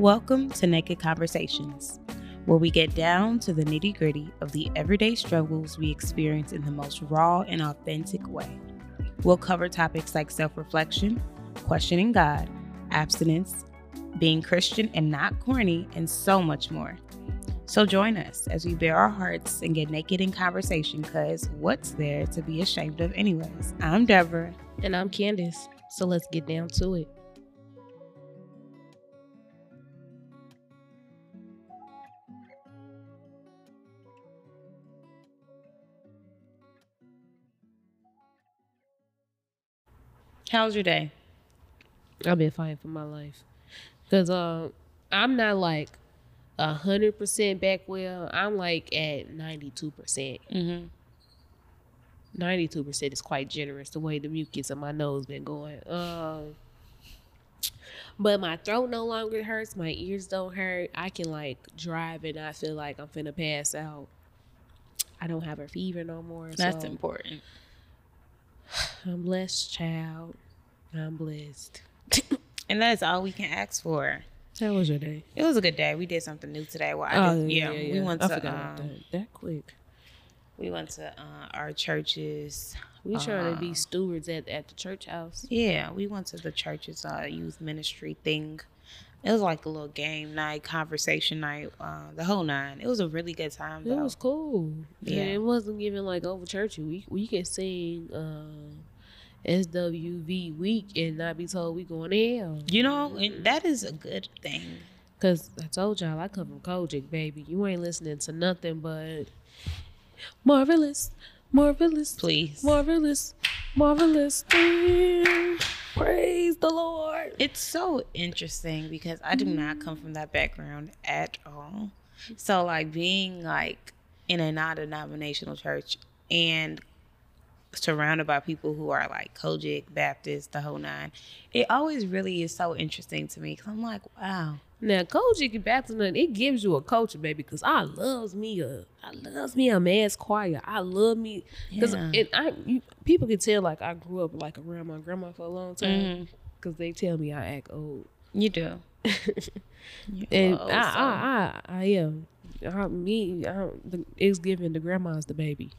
Welcome to Naked Conversations, where we get down to the nitty-gritty of the everyday struggles we experience in the most raw and authentic way. We'll cover topics like self-reflection, questioning God, abstinence, being Christian and not corny, and so much more. So join us as we bare our hearts and get naked in conversation, because what's there to be ashamed of anyways? I'm Deborah. And I'm Candace. So let's get down to it. How's your day? I've been fighting for my life. Because I'm not like 100% back well. I'm like at 92%. Mm-hmm. 92% is quite generous, the way the mucus of my nose been going. But my throat no longer hurts. My ears don't hurt. I can like drive and I feel like I'm finna pass out. I don't have a fever no more. That's important. I'm blessed, child. I'm blessed. And that's all we can ask for. How was your day? It was a good day. We did something new today. Well, We went to that quick. We went to our churches. We trying to be stewards at the church house. Yeah, we went to the church's youth ministry thing. It was like a little game night, conversation night, the whole nine. It was a really good time, though. It was cool. Yeah. It wasn't giving like over churchy. We can sing SWV week and not be told we going to hell. You know, and that is a good thing. Because I told y'all, I come from COGIC, baby. You ain't listening to nothing but marvelous, marvelous. Please. Marvelous, marvelous. Praise the Lord. It's so interesting because I do not come from that background at all. So like being like in a non-denominational church and surrounded by people who are like COGIC, Baptist, the whole nine, it always really is so interesting to me because I'm like, wow. Now, COGIC and Baptist, it gives you a culture, baby, because I loves me a mass choir. I love me, because people can tell, like, I grew up, like, around my grandma for a long time, because they tell me I act old. You do. And old, I am. It's giving the grandma's the baby.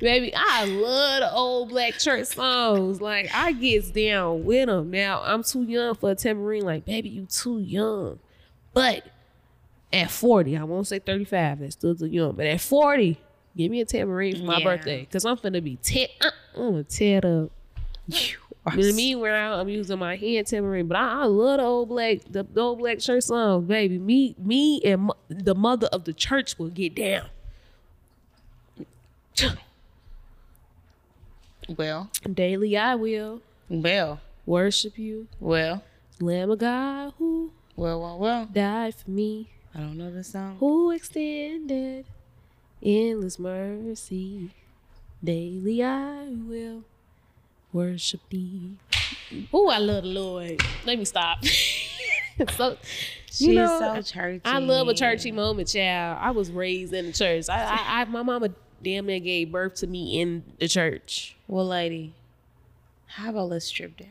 Baby, I love the old black church songs. Like, I gets down with them. Now, I'm too young for a tambourine. Like, baby, you too young. But at 40, I won't say 35. That's still too young. But at 40, give me a tambourine for my birthday. Because I'm finna be I'm gonna tear it up. You know what I mean? Where I'm using my hand tambourine. But I love the old black church songs. Baby, me and the mother of the church will get down. Well, daily I will. Well, worship you. Well, Lamb of God who well died for me. I don't know the song. Who extended endless mercy. Daily I will worship thee. Oh, I love the Lord. Let me stop. So she's so churchy. I love a churchy moment, child. I was raised in the church. My mama damn near gave birth to me in the church. Well, lady, how about let's strip down?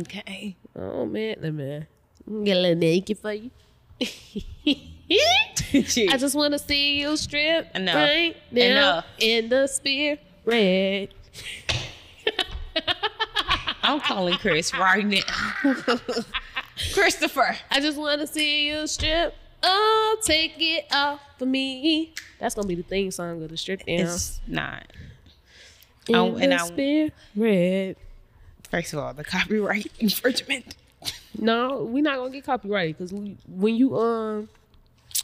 Okay. Oh, man. Get a little naked for you. I just want to see you strip. Enough. Right now. Enough. In the spirit. I'm calling Chris right now. Christopher. I just want to see you strip. Oh, take it off for me. That's going to be the theme song of the strip down. It's not. First of all, the copyright infringement. No, we're not going to get copyrighted because when you,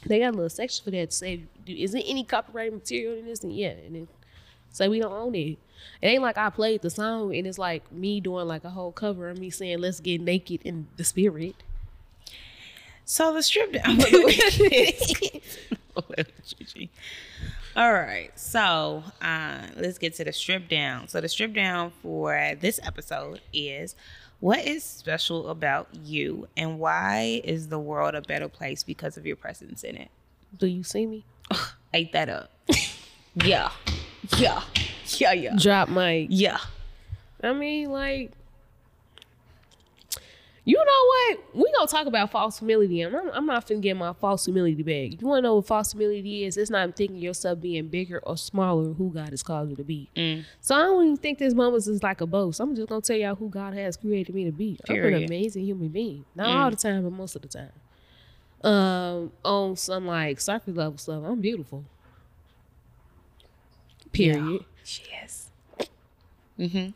they got a little section for that to say, is there any copyrighted material in this? And yeah. And then say we don't own it. It ain't like I played the song and it's like me doing like a whole cover and me saying, let's get naked in the spirit. So the strip down. All right. So let's get to the strip down. So the strip down for this episode is, what is special about you and why is the world a better place because of your presence in it? Do you see me? Ugh, ate that up. Yeah. Drop mic. Yeah. I mean, like, you know what? We gonna talk about false humility. And I'm not finna get my false humility bag. If you wanna know what false humility is, it's not thinking yourself being bigger or smaller who God has called you to be. So I don't even think this moment is like a boast. I'm just gonna tell y'all who God has created me to be. Period. I'm an amazing human being. Not all the time, but most of the time. On some like surface level stuff, I'm beautiful. Period. Yeah, she is.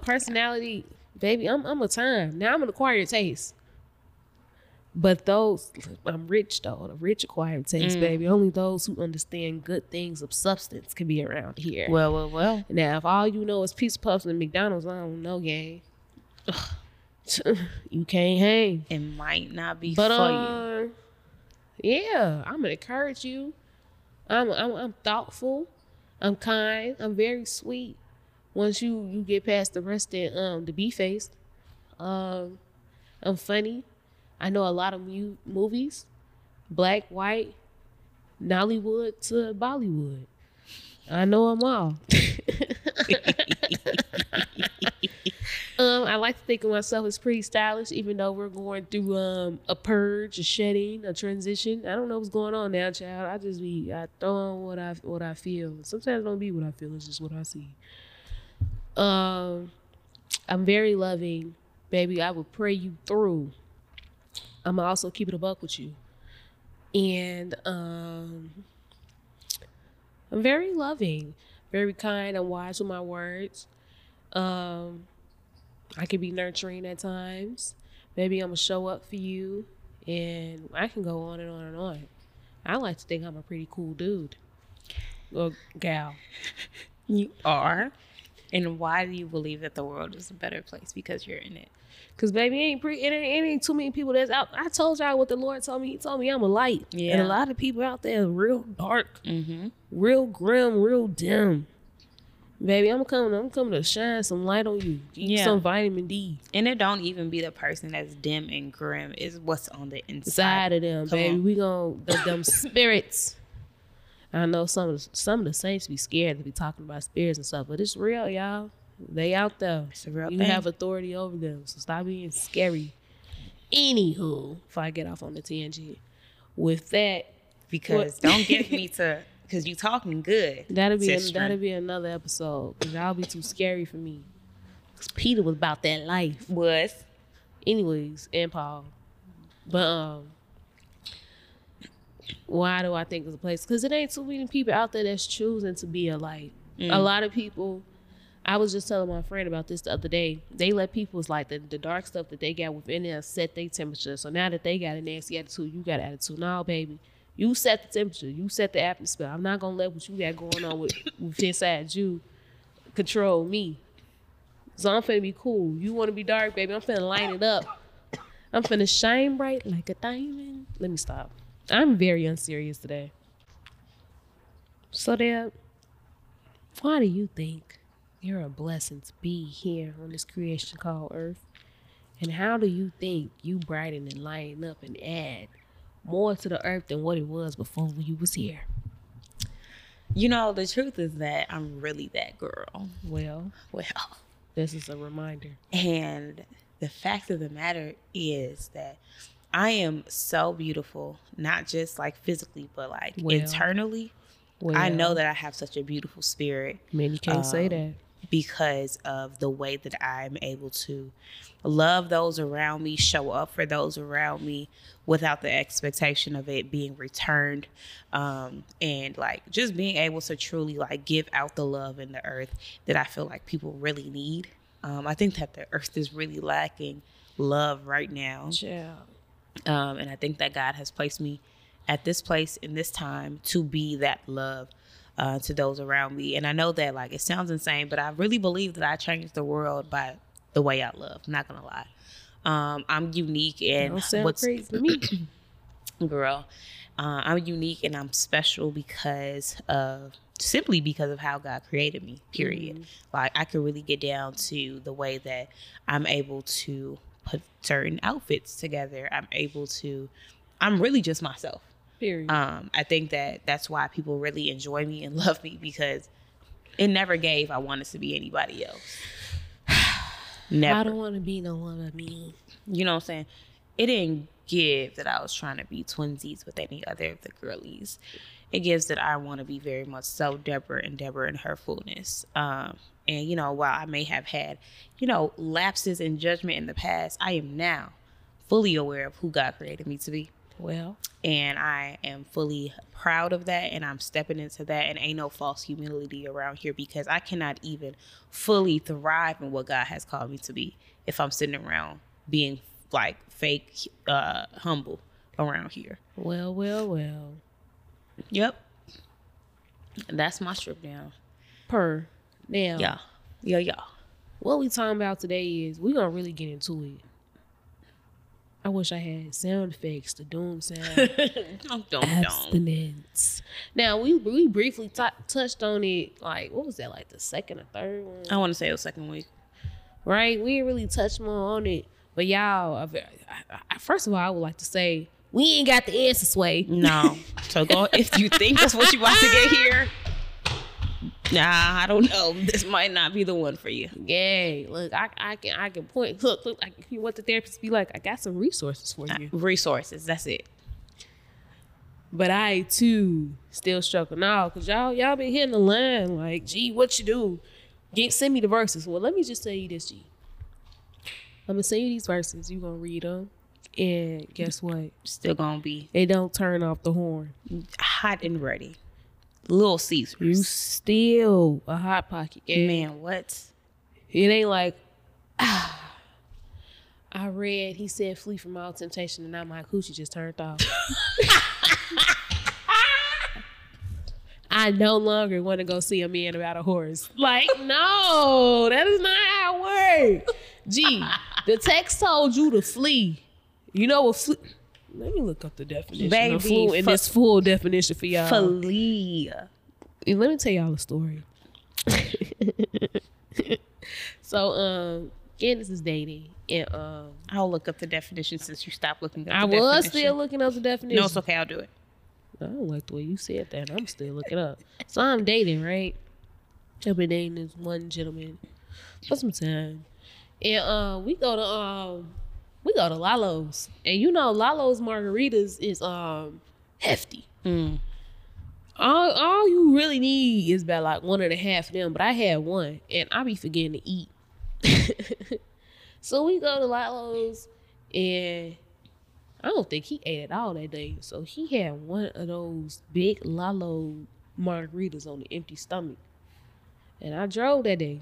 Personality, baby, I'm a time. Now I'm an acquired taste. But those, I'm rich though, the rich acquired taste, baby. Only those who understand good things of substance can be around here. Well. Now, if all you know is pizza puffs and McDonald's, I don't know, gang. You can't hang. It might not be for you. Yeah, I'm gonna encourage you. I'm thoughtful. I'm kind. I'm very sweet. Once you get past the rest of the B face, I'm funny. I know a lot of movies, black, white, Nollywood to Bollywood. I know them all. I like to think of myself as pretty stylish, even though we're going through a purge, a shedding, a transition. I don't know what's going on now, child. I throw on what I feel. Sometimes it don't be what I feel, it's just what I see. I'm very loving, baby. I will pray you through. I'm also keep it a buck with you. And I'm very loving, very kind and wise with my words. I can be nurturing at times. Maybe I'm gonna show up for you, and I can go on and on and on. I like to think I'm a pretty cool dude or gal. You are. And why do you believe that the world is a better place? Because you're in it. Because, baby, it ain't too many people that's out. I told y'all what the Lord told me. He told me I'm a light. Yeah. And a lot of people out there are real dark, real grim, real dim. Baby, I'm coming to shine some light on you. Eat some vitamin D. And it don't even be the person that's dim and grim. It's what's on the inside of them, baby. We gon' them spirits. I know some of the saints be scared to be talking about spirits and stuff, but it's real, y'all. They out there. It's a real thing. You have authority over them, so stop being scary. Anywho, if I get off on the tangent with that, because don't get me to. Because you talking good. That'll be another episode. Because y'all be too scary for me. Because Peter was about that life. Was. Anyways, and Paul. But why do I think it's a place? Because it ain't too many people out there that's choosing to be a light. A lot of people, I was just telling my friend about this the other day. They let people's like the dark stuff that they got within them set their temperature. So now that they got a nasty attitude, you got an attitude. No, baby. You set the temperature. You set the atmosphere. I'm not going to let what you got going on with inside you control me. So I'm finna be cool. You want to be dark, baby? I'm finna light it up. I'm finna shine bright like a diamond. Let me stop. I'm very unserious today. So, Deb, why do you think you're a blessing to be here on this creation called Earth? And how do you think you brighten and lighten up and add more to the earth than what it was before when you was here? You know, the truth is that I'm really that girl. Well, this is a reminder. And the fact of the matter is that I am so beautiful, not just like physically, but like internally. I know that I have such a beautiful spirit. Man, you can't say that. Because of the way that I'm able to love those around me, show up for those around me without the expectation of it being returned. And like just being able to truly like give out the love in the earth that I feel like people really need. I think that the earth is really lacking love right now. Yeah. And I think that God has placed me at this place in this time to be that love to those around me. And I know that like it sounds insane, but I really believe that I changed the world by the way I love. I'm not gonna lie. I'm unique and don't sound crazy to me. Girl, I'm unique and I'm special because of how God created me, period. Like I could really get down to the way that I'm able to put certain outfits together. I'm really just myself. Period. I think that's why people really enjoy me and love me, because it never gave I wanted to be anybody else. Never. I don't want to be no one but me. You know what I'm saying? It didn't give that I was trying to be twinsies with any other of the girlies. It gives that I want to be very much so Deborah and her fullness. And, you know, while I may have had, you know, lapses in judgment in the past, I am now fully aware of who God created me to be. Well, and I am fully proud of that, and I'm stepping into that, and ain't no false humility around here, because I cannot even fully thrive in what God has called me to be if I'm sitting around being like fake humble around here. Well. Yep. That's my strip down. Per. Now. Yeah. What we talking about today is we gonna really get into it. I wish I had sound effects, the doom sound. Abstinence. Now, we briefly touched on it, like, what was that, like the second or third one? I want to say it was second week. Right? We didn't really touch more on it. But y'all, first of all, I would like to say, we ain't got the answer, Sway. No. So go, if you think that's what you want to get here, nah, I don't know. This might not be the one for you. Yeah, look, I can point. Look, like if you want the therapist to be like, I got some resources for you. Resources, that's it. But I too still struggling out because y'all been hitting the line like, G, what you do? Send me the verses. Well, let me just tell you this, G. I'm gonna send you these verses. You gonna read them, and guess what? Still gonna be. It don't turn off the horn. Hot and ready. Little Caesars. You still a hot pocket. Yeah. Man, what? It ain't like, I read, he said, flee from all temptation, and now my coochie just turned off. I no longer want to go see a man about a horse. Like, no, that is not how it works. Gee, the text told you to flee. You know what flee... Let me look up the definition. Baby, of flee in this full definition for y'all. Flee. And let me tell y'all a story. So, again, this is dating. And I'll look up the definition since you stopped looking up the definition. I was still looking up the definition. No, it's okay. I'll do it. I don't like the way you said that. I'm still looking up. So I'm dating, right? I've been dating this one gentleman for some time. And we go to Lalo's, and you know Lalo's margaritas is hefty. Mm. All you really need is about like 1.5 of them, but I had one, and I be forgetting to eat. So we go to Lalo's, and I don't think he ate at all that day. So he had one of those big Lalo margaritas on the empty stomach, and I drove that day,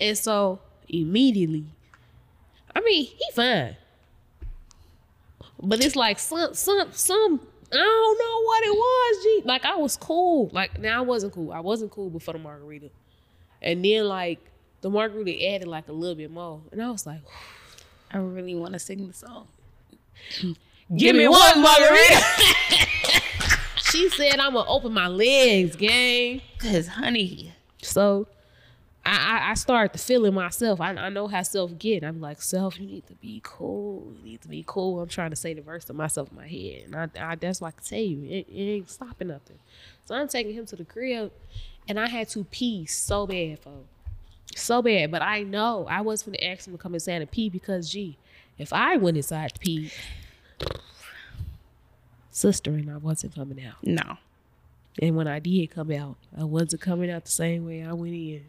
and so immediately. I mean, he fine. But it's like some, I don't know what it was, G. Like, I was cool. Like, now I wasn't cool. I wasn't cool before the margarita. And then, like, the margarita added, like, a little bit more. And I was like, I really want to sing the song. Give me one margarita. She said, I'm going to open my legs, gang. Because, honey. So... I started to feel it myself. I know how self get. I'm like, self, you need to be cool. You need to be cool. I'm trying to say the verse to myself in my head. And I that's what I can tell you. It ain't stopping nothing. So I'm taking him to the crib, and I had to pee so bad, folks. So bad. But I know I was going to ask him to come inside and pee because, gee, if I went inside to pee, sister and I wasn't coming out. No. And when I did come out, I wasn't coming out the same way I went in.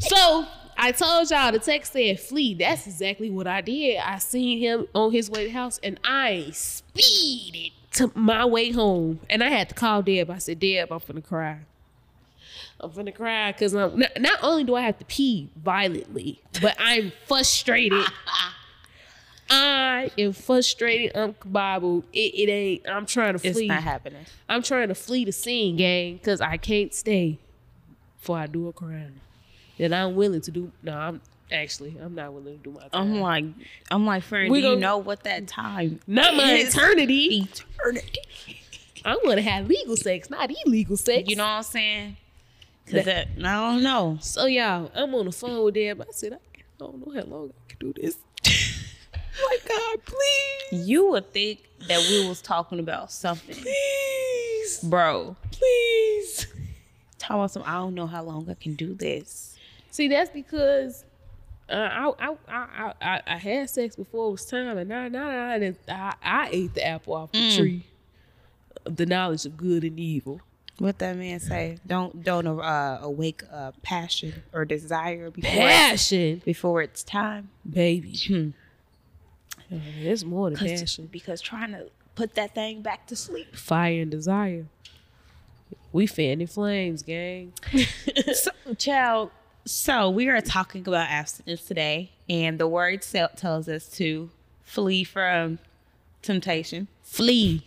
So I told y'all the text said flee. That's exactly what I did. I seen him on his way to the house, and I speeded to my way home. And I had to call Deb. I said, Deb, I'm finna cry. I'm finna cry because I'm not only do I have to pee violently, but I'm frustrated. I am frustrated. I'm kabobbled. It ain't. I'm trying to flee. It's not happening. I'm trying to flee the scene, gang, because I can't stay before I do a crime. That I'm willing to do. No, I'm not willing to do my crime. I'm like, friend, do you know what that time? Not my eternity. Eternity. I'm going to have legal sex, not illegal sex. You know what I'm saying? Because I don't know. So, y'all, I'm on the phone with Deb. I said, I don't know how long I can do this. Oh my God, please. You would think that we was talking about something. Please. Bro. Please. Talking about some, I don't know how long I can do this. See, that's because I had sex before it was time, and I ate the apple off the tree, the knowledge of good and evil. What that man say? Don't awake a passion or desire before it's time, baby. It's more than passion, because trying to put that thing back to sleep. Fire and desire. We fan in flames, gang. So, we are talking about abstinence today, and the word tells us to flee from temptation. Flee.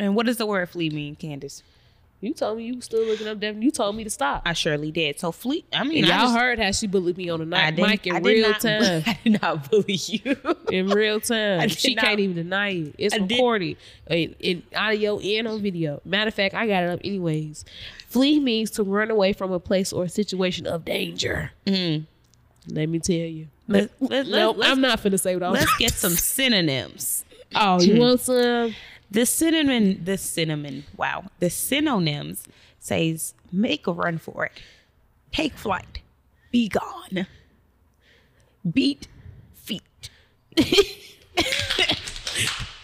And what does the word flee mean, Candace? You told me you were still looking up, Devin. You told me to stop. I surely did. So flee. I mean, y'all heard how she bullied me on the night mic in real time. I did not bully you in real time. She can't even deny it. It's recorded in audio and on video. Matter of fact, I got it up anyways. Flee means to run away from a place or a situation of danger. Mm. Let me tell you. I'm not finna say what I was. Let's get some synonyms. Oh, you want some? The synonyms says, make a run for it, take flight, be gone, beat feet,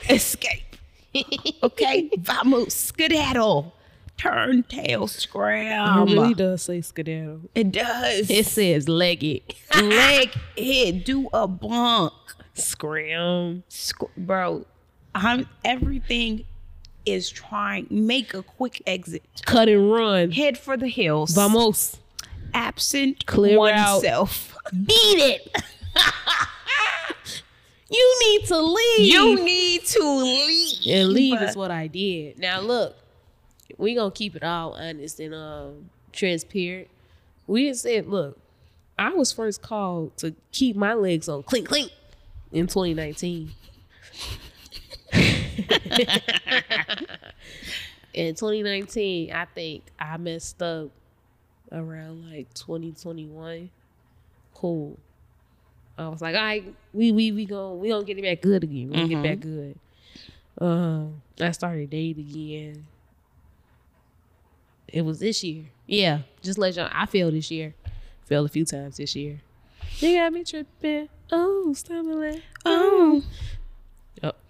escape, okay, vamos, skedaddle, turn tail, scram. It really does say skedaddle. It does. It says leg it. Leg it, do a bunk. Scram. Bro. Everything is trying. Make a quick exit. Cut and run. Head for the hills. Vamos. Absent clear oneself. Beat it. You need to leave. And leave is what I did. Now look, we gonna keep it all honest and transparent. We just said, look, I was first called to keep my legs on clink clink in 2019. In 2019, I think I messed up around like 2021. Cool. I was like, all right, we gonna get it back good again. We're gonna get back good. I started dating again. It was this year. Yeah, just let y'all. I failed this year. Failed a few times this year. They got me tripping. Oh, stumbling. Oh,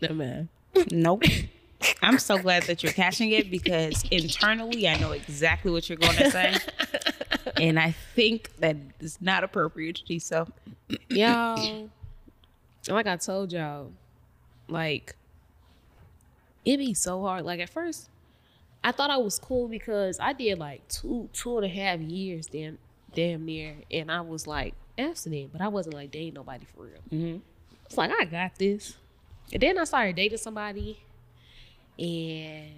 never mind. Nope. I'm so glad that you're catching it, because internally I know exactly what you're going to say. And I think that it's not appropriate to do so. Y'all, like I told y'all, like, it be so hard. Like, at first, I thought I was cool because I did like two and a half years damn near. And I was like abstinent, but I wasn't like dating nobody for real. Mm-hmm. It's like, I got this. And then I started dating somebody, and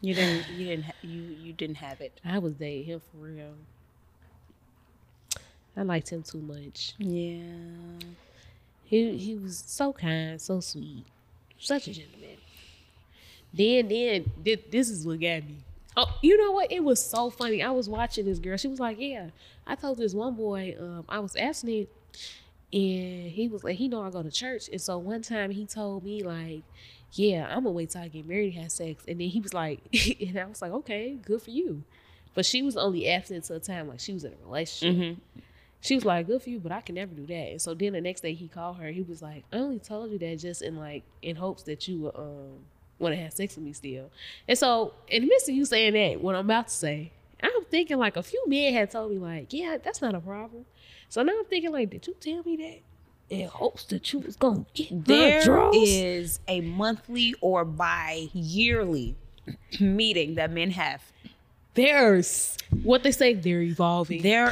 you didn't have it. I was dating him for real. I liked him too much. Yeah, he was so kind, so sweet, such a gentleman. Then this is what got me. Oh, you know what? It was so funny. I was watching this girl. She was like, "Yeah, I told this one boy I was abstinent." And he was like, he know I go to church. And so one time he told me like, yeah, I'm going to wait till I get married and have sex. And then he was like, and I was like, okay, good for you. But she was only absent to a time like she was in a relationship. Mm-hmm. She was like, good for you, but I can never do that. And so then the next day he called her. He was like, I only told you that just in hopes that you would want to have sex with me still. And so in the midst of you saying that, what I'm about to say, I'm thinking like a few men had told me like, yeah, that's not a problem. So now I'm thinking like, did you tell me that in hopes that you was gonna get there? Draws? Is a monthly or bi-yearly meeting that men have. There's what they say. They're evolving. They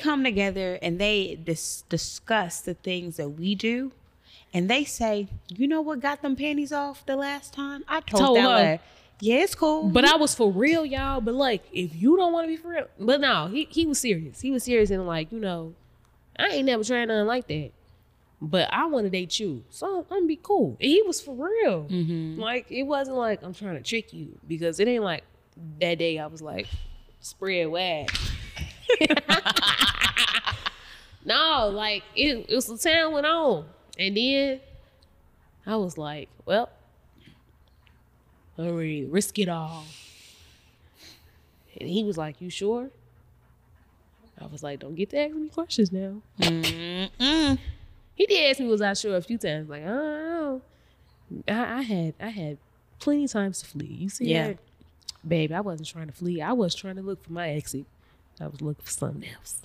come together and they discuss the things that we do, and they say, you know what got them panties off the last time? I told her. Yeah, it's cool. But I was for real, y'all. But like, if you don't want to be for real, but no, he was serious. He was serious and like, you know, I ain't never tried nothing like that. But I want to date you, so I'm gonna be cool. And he was for real. Mm-hmm. Like, it wasn't like I'm trying to trick you, because it ain't like that day I was like spread wide. No, like it was the time went on, and then I was like, well. Risk it all. And he was like, you sure? I was like, don't get to ask me questions now. Mm-mm. He did ask me was I sure a few times. Like, I don't know. I had plenty of times to flee. You see that? Baby, I wasn't trying to flee. I was trying to look for my exit. I was looking for something else.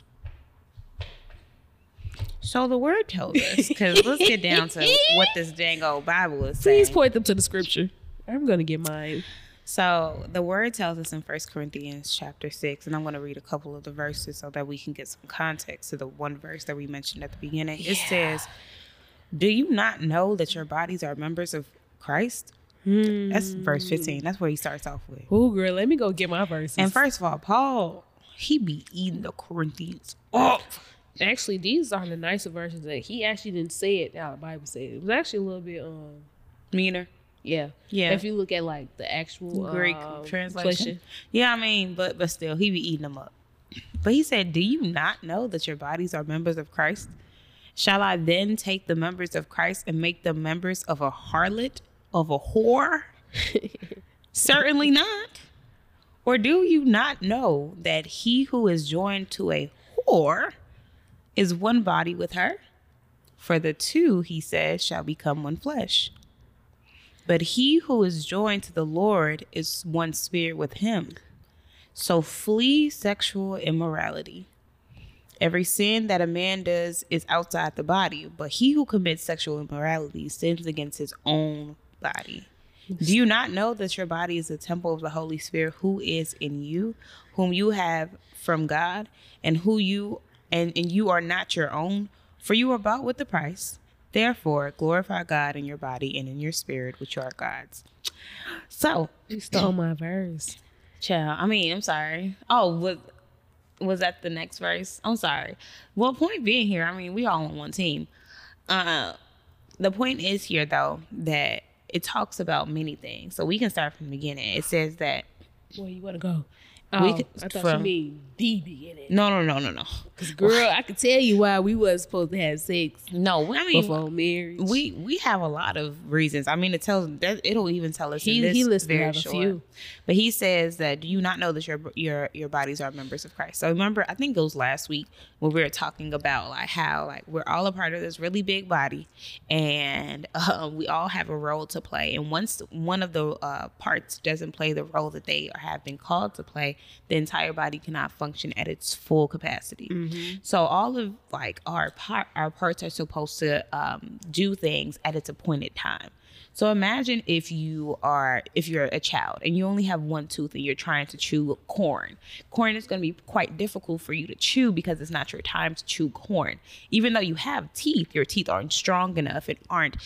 So the word tells us, because let's get down to what this dang old Bible is saying. Please point them to the scripture. I'm going to get mine. So the word tells us in 1 Corinthians chapter 6, and I'm going to read a couple of the verses so that we can get some context to the one verse that we mentioned at the beginning. Yeah. It says, do you not know that your bodies are members of Christ? Mm. That's verse 15. That's where he starts off with. Oh, girl, let me go get my verses. And first of all, Paul, he be eating the Corinthians off. Actually, these are the nicer versions that he actually didn't say it how the Bible said it. It was actually a little bit meaner. Yeah. Yeah. If you look at like the actual Greek translation. Yeah, I mean, but still, he be eating them up. But he said, do you not know that your bodies are members of Christ? Shall I then take the members of Christ and make them members of a harlot, of a whore? Certainly not. Or do you not know that he who is joined to a whore is one body with her? For the two, he says, shall become one flesh. But he who is joined to the Lord is one spirit with him. So flee sexual immorality. Every sin that a man does is outside the body, but he who commits sexual immorality sins against his own body. Do you not know that your body is a temple of the Holy Spirit who is in you, whom you have from God, and who you and you are not your own, for you are bought with the price. Therefore, glorify God in your body and in your spirit, which are God's. So you stole my verse, child. I mean, I'm sorry. Oh, was that the next verse? I'm sorry. Well, point being here, I mean, we all on one team. The point is here, though, that it talks about many things. So we can start from the beginning. It says that. Where you want to go? I thought you mean DB in it. No. Because, girl, I could tell you why we wasn't supposed to have sex. No, I mean, before marriage. We have a lot of reasons. I mean, it tells that it'll even tell us in this very short. But he says that do you not know that your bodies are members of Christ? So remember, I think it was last week when we were talking about like how like we're all a part of this really big body, and we all have a role to play. And once one of the parts doesn't play the role that they have been called to play, the entire body cannot function at its full capacity. Mm-hmm. So all of like our parts are supposed to do things at its appointed time. So imagine if you're a child and you only have one tooth and you're trying to chew corn. Corn is going to be quite difficult for you to chew because it's not your time to chew corn. Even though you have teeth, your teeth aren't strong enough and aren't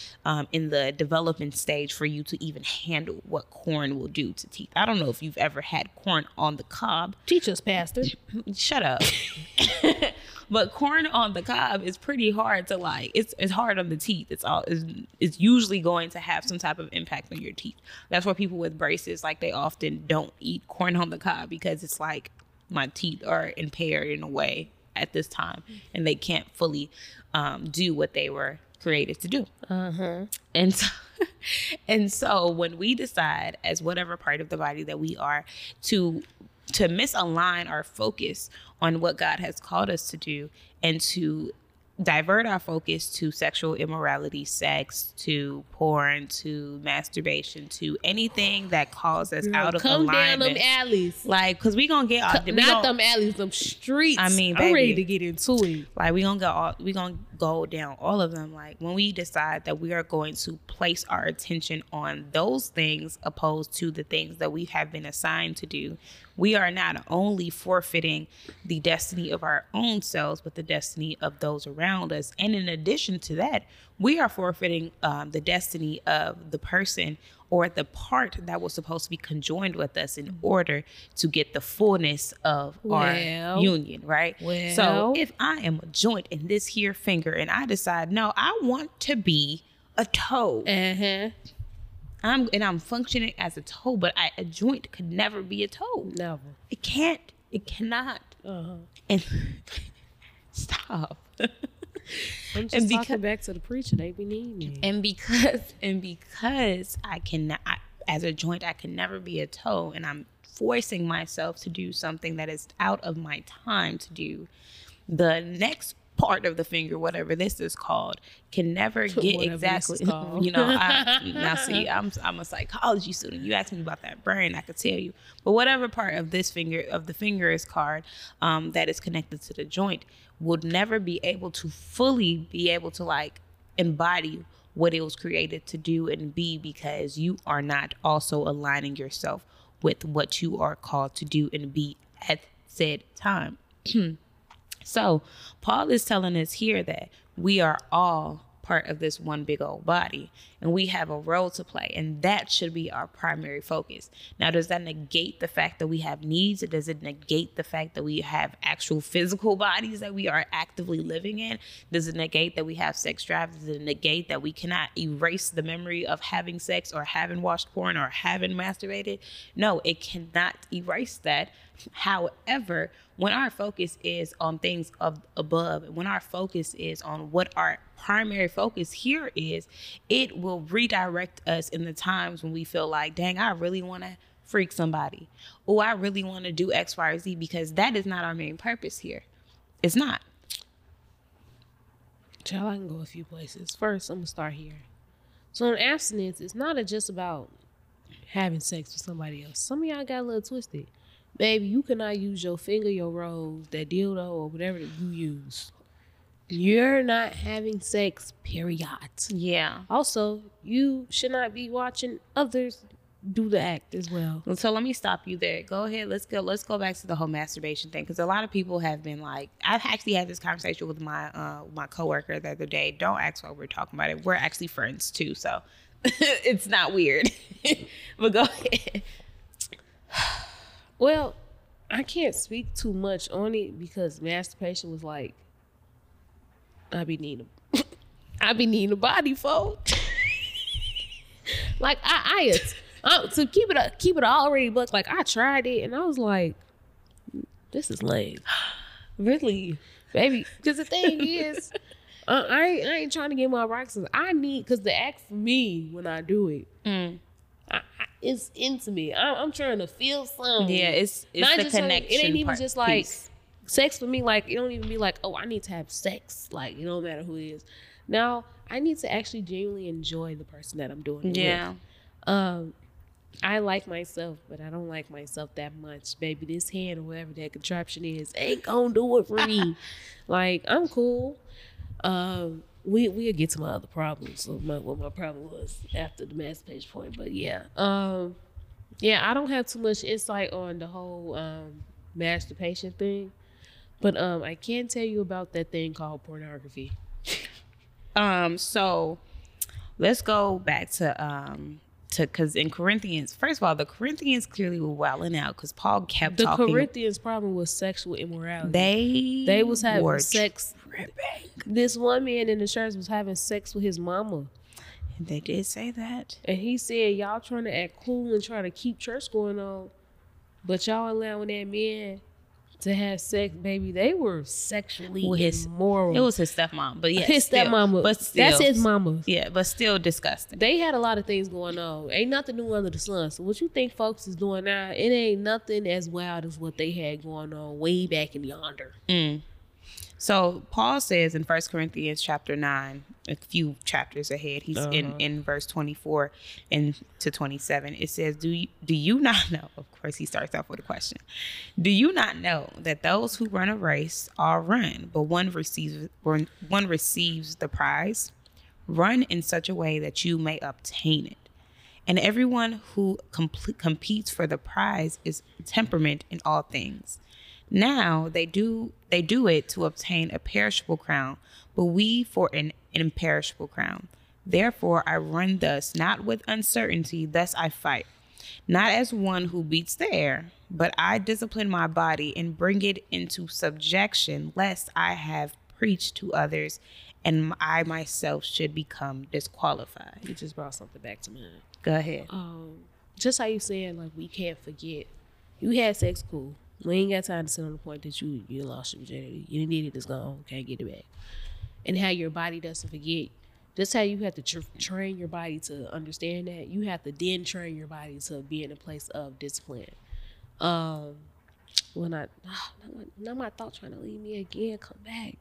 in the development stage for you to even handle what corn will do to teeth. I don't know if you've ever had corn on the cob. Teach us, Pastor. Shut up. But corn on the cob is pretty hard to like. It's hard on the teeth. It's usually going to have some type of impact on your teeth. That's why people with braces, like, they often don't eat corn on the cob because it's like my teeth are impaired in a way at this time, and they can't fully do what they were created to do. Uh-huh. And so when we decide as whatever part of the body that we are to misalign our focus on what God has called us to do and to divert our focus to sexual immorality, sex, to porn, to masturbation, to anything that calls us out of alignment. Come down them alleys. Like, because we're going to get all... Not them alleys, them streets. I mean, baby, I'm ready to get into it. Like, we're going to go down all of them. Like, when we decide that we are going to place our attention on those things opposed to the things that we have been assigned to do, we are not only forfeiting the destiny of our own selves, but the destiny of those around us. And in addition to that, we are forfeiting the destiny of the person or the part that was supposed to be conjoined with us in order to get the fullness of our union, right? Well. So if I am a joint in this here finger and I decide, no, I want to be a toe. Uh-huh. I'm functioning as a toe, but a joint could never be a toe. Never. It can't. It cannot. Uh-huh. And stop. I'm just talking back to the preacher. They be needing me. And because I cannot, as a joint, I can never be a toe, and I'm forcing myself to do something that is out of my time to do, the next part of the finger, whatever this is called, can never get whatever exactly. You know, now see, I'm a psychology student. You asked me about that brain, I could tell you. But whatever part of this finger of the finger is called, that is connected to the joint, would never be able to fully be able to like embody what it was created to do and be, because you are not also aligning yourself with what you are called to do and be at said time. So Paul is telling us here that we are all part of this one big old body and we have a role to play, and that should be our primary focus. Now, does that negate the fact that we have needs? Or does it negate the fact that we have actual physical bodies that we are actively living in? Does it negate that we have sex drives? Does it negate that we cannot erase the memory of having sex or having watched porn or having masturbated? No, it cannot erase that. However, when our focus is on things above, when our focus is on what our primary focus here is, it will redirect us in the times when we feel like, dang, I really want to freak somebody. Oh, I really want to do X, Y, or Z, because that is not our main purpose here. It's not. Child, I can go a few places. First, I'm going to start here. So in abstinence, it's not just about having sex with somebody else. Some of y'all got a little twisted. Baby, you cannot use your finger, your rose, that dildo, or whatever that you use. You're not having sex, period. Yeah. Also, you should not be watching others do the act as well. So let me stop you there. Go ahead. Let's go back to the whole masturbation thing, because a lot of people have been like, I've actually had this conversation with my coworker the other day. Don't ask why we're talking about it. We're actually friends too, so it's not weird. But go ahead. Well, I can't speak too much on it because masturbation was like, I be needing a body, folks. Like I to keep it already booked. Like I tried it and I was like, this is lame, really, baby. Because the thing is, I ain't trying to get my rocks. I need, because the act for me when I do it. Mm. It's intimate. I'm trying to feel something. Yeah, it's not the just connection. It ain't even part, just like piece. Sex for me. Like it don't even be like, oh, I need to have sex. Like it don't matter who it is. Now I need to actually genuinely enjoy the person that I'm doing it with. I like myself, but I don't like myself that much, baby. This hand or whatever that contraption is ain't gonna do it for me. Like I'm cool. We'll get to my other problems, so what my problem was after the masturbation point. But yeah. I don't have too much insight on the whole masturbation thing. But I can tell you about that thing called pornography. So let's go back to because in Corinthians, first of all, the Corinthians clearly were wilding out because Paul kept talking. The Corinthians' problem was sexual immorality. They was having sex. Ripping. This one man in the church was having sex with his mama. And they did say that. And he said, y'all trying to act cool and trying to keep church going on, but y'all allowing that man to have sex, baby. They were sexually immoral. It was his stepmom, but yeah, his stepmama. But still, that's his mama. Yeah, but still disgusting. They had a lot of things going on. Ain't nothing new under the sun. So what you think folks is doing now, it ain't nothing as wild as what they had going on way back in yonder. Mm. So Paul says in 1 Corinthians chapter 9, a few chapters ahead, he's in verse 24 and to 27. It says, do you not know? Of course, he starts off with a question. Do you not know that those who run a race all run, but one receives the prize? Run in such a way that you may obtain it. And everyone who competes for the prize is temperate in all things. Now they do it to obtain a perishable crown, but we for an imperishable crown. Therefore I run thus, not with uncertainty, thus I fight, not as one who beats the air, but I discipline my body and bring it into subjection, lest I have preached to others and I myself should become disqualified. You just brought something back to mind. Go ahead. Just how you said, like, we can't forget. You had sex, cool. We ain't got time to sit on the point that you lost your virginity. You didn't need it. It's gone. Can't get it back. And how your body doesn't forget. That's how you have to train your body to understand that. You have to then train your body to be in a place of discipline. Now my thought trying to leave me again. Come back.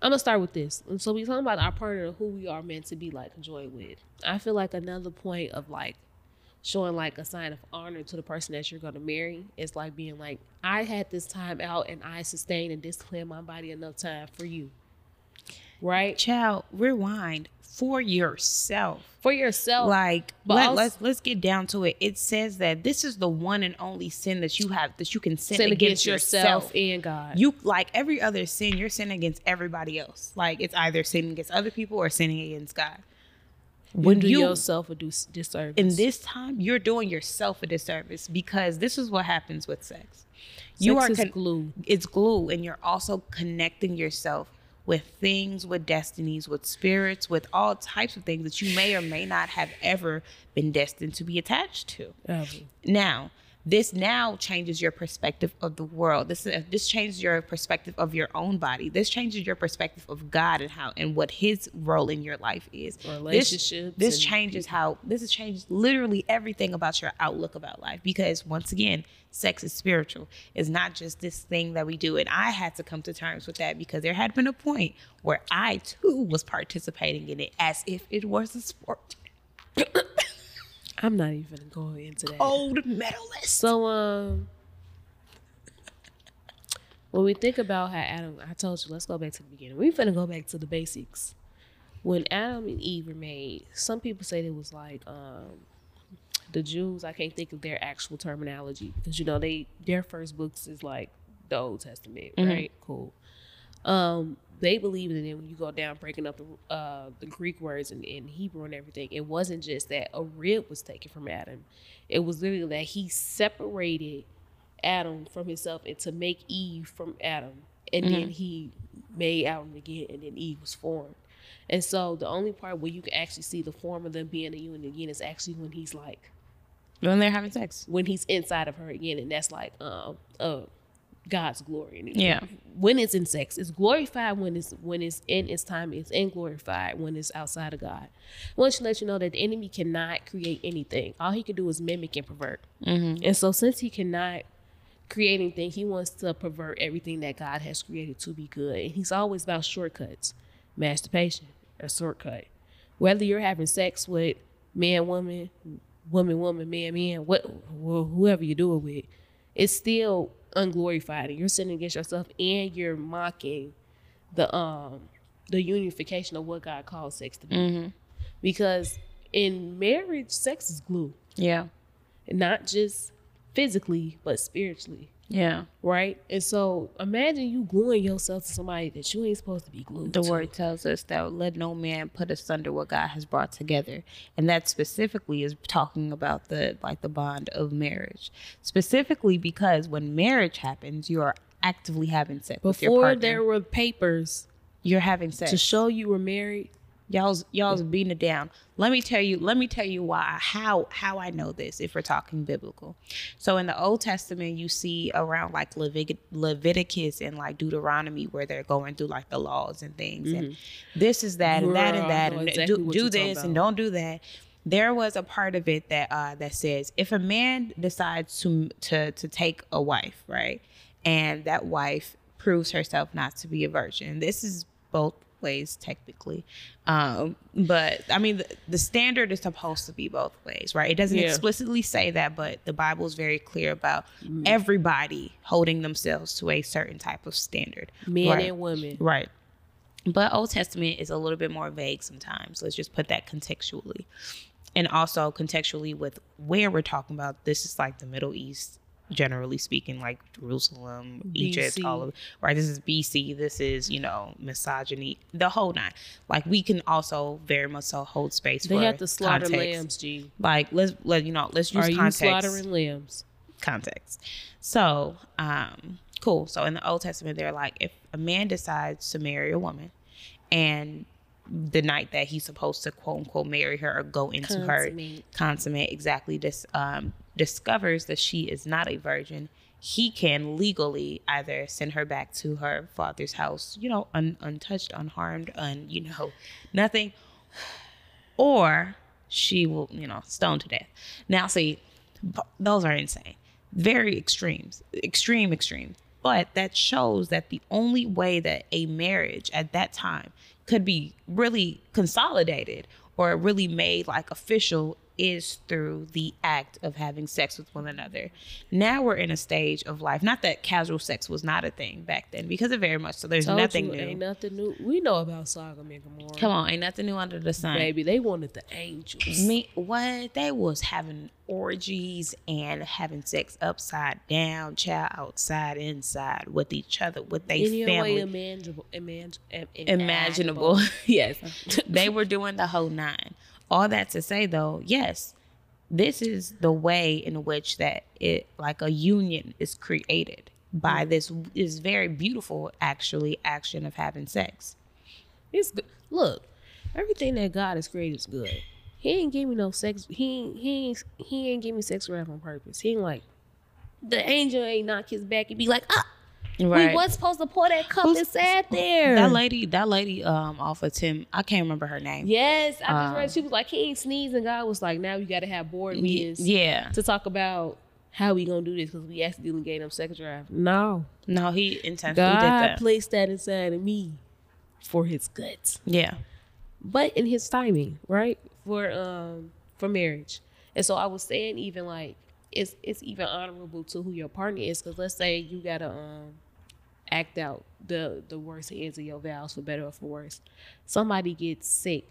I'm gonna start with this. And so we talking about our partner, who we are meant to be like conjoined with. I feel like another point of like showing like a sign of honor to the person that you're gonna marry is like being like, I had this time out and I sustained and disciplined my body enough time for you. Right? Child, rewind for yourself. For yourself. Like, let's get down to it. It says that this is the one and only sin that you have, that you can sin against yourself and God. You, like every other sin, you're sinning against everybody else. Like, it's either sinning against other people or sinning against God. When you do yourself a disservice. And this time, you're doing yourself a disservice, because this is what happens with sex. You sex are glue. It's glue, and you're also connecting yourself with things, with destinies, with spirits, with all types of things that you may or may not have ever been destined to be attached to. Now, this now changes your perspective of the world. This changes your perspective of your own body. This changes your perspective of God and how and what His role in your life is. Relationships. This changes literally everything about your outlook about life. Because once again, sex is spiritual. It's not just this thing that we do. And I had to come to terms with that, because there had been a point where I too was participating in it as if it was a sport. I'm not even going into that. Gold medalist. So, when we think about how Adam, I told you, let's go back to the beginning. We're finna go back to the basics. When Adam and Eve were made, some people say it was like the Jews. I can't think of their actual terminology, because you know their first books is like the Old Testament, mm-hmm. right? Cool. They believe it, and then when you go down breaking up the Greek words in Hebrew and everything, it wasn't just that a rib was taken from Adam. It was literally that he separated Adam from himself and to make Eve from Adam. And mm-hmm. then he made Adam again, and then Eve was formed. And so the only part where you can actually see the form of them being a union again is actually when he's like... when they're having sex. When he's inside of her again, and that's like... God's glory in it. Yeah. When it's in sex, it's glorified. When it's in its time, it's glorified. When it's outside of God, I want to let you know that the enemy cannot create anything. All he can do is mimic and pervert. Mm-hmm. And so, since he cannot create anything, he wants to pervert everything that God has created to be good. And he's always about shortcuts. Masturbation, a shortcut. Whether you're having sex with man, woman, man, whoever you do it with, it's still unglorified, and you're sinning against yourself, and you're mocking the unification of what God calls sex to be. Mm-hmm. Because in marriage, sex is glue. Yeah. And not just physically, but spiritually. Yeah. Right? And so imagine you gluing yourself to somebody that you ain't supposed to be glued to. The word tells us that let no man put asunder what God has brought together. And that specifically is talking about the bond of marriage. Specifically because when marriage happens, you are actively having sex with your partner. Before there were papers, you're having sex. To show you were married. Y'all's beating it down. Let me tell you why, how I know this, if we're talking biblical. So in the Old Testament, you see around like Leviticus and like Deuteronomy, where they're going through like the laws and things. Mm-hmm. And this is that and that and that. And exactly do this and don't do that. There was a part of it that says if a man decides to take a wife, right? And that wife proves herself not to be a virgin. This is both ways technically, but I mean the standard is supposed to be both ways, right? It doesn't explicitly say that, but the Bible is very clear about everybody holding themselves to a certain type of standard, men right? and women, right? But Old Testament is a little bit more vague sometimes. Let's just put that contextually, and also contextually with where we're talking about. This is like the Middle East, generally speaking, like Jerusalem, Egypt, all of, right? This is BC. This is, misogyny, the whole nine. Like, we can also very much so hold space for context. They have to slaughter lambs, G. Like, let's use context. Are you slaughtering lambs? Context. So, cool. So in the Old Testament, they're like, if a man decides to marry a woman and the night that he's supposed to quote unquote marry her or go into her consummate, exactly this, discovers that she is not a virgin, he can legally either send her back to her father's house, untouched, unharmed, nothing, or she will, stoned to death. Now, see, those are insane. Very extreme. But that shows that the only way that a marriage at that time could be really consolidated or really made like official is through the act of having sex with one another. Now we're in a stage of life. Not that casual sex was not a thing back then, because it very much so. There's nothing new. Ain't nothing new. We know about Sodom and Gomorrah. Come on, ain't nothing new under the sun. Baby, they wanted the angels. They was having orgies and having sex upside down, child, outside, inside, with each other, with their family. Any way imaginable. Yes. They were doing the whole nine. All that to say, though, yes, this is the way in which that it, like, a union is created by this very beautiful, actually, action of having sex. It's good. Look, everything that God has created is good. He ain't give me no sex. He ain't give me sex rap on purpose. He ain't like, the angel ain't knock his back and be like, ah. Right. We was supposed to pour that cup and sat there. That lady, off of Tim, I can't remember her name. Yes, I just read. She was like, he ain't sneezing. God was like, now you got to have board meetings. Yeah. To talk about how we gonna do this because we accidentally gave him sex drive. No, he intentionally did that. God placed that inside of me for his guts. Yeah, but in his timing, right, for marriage. And so I was saying, even like, it's even honorable to who your partner is, because let's say you gotta act out the worst ends of your vows, for better or for worse. Somebody gets sick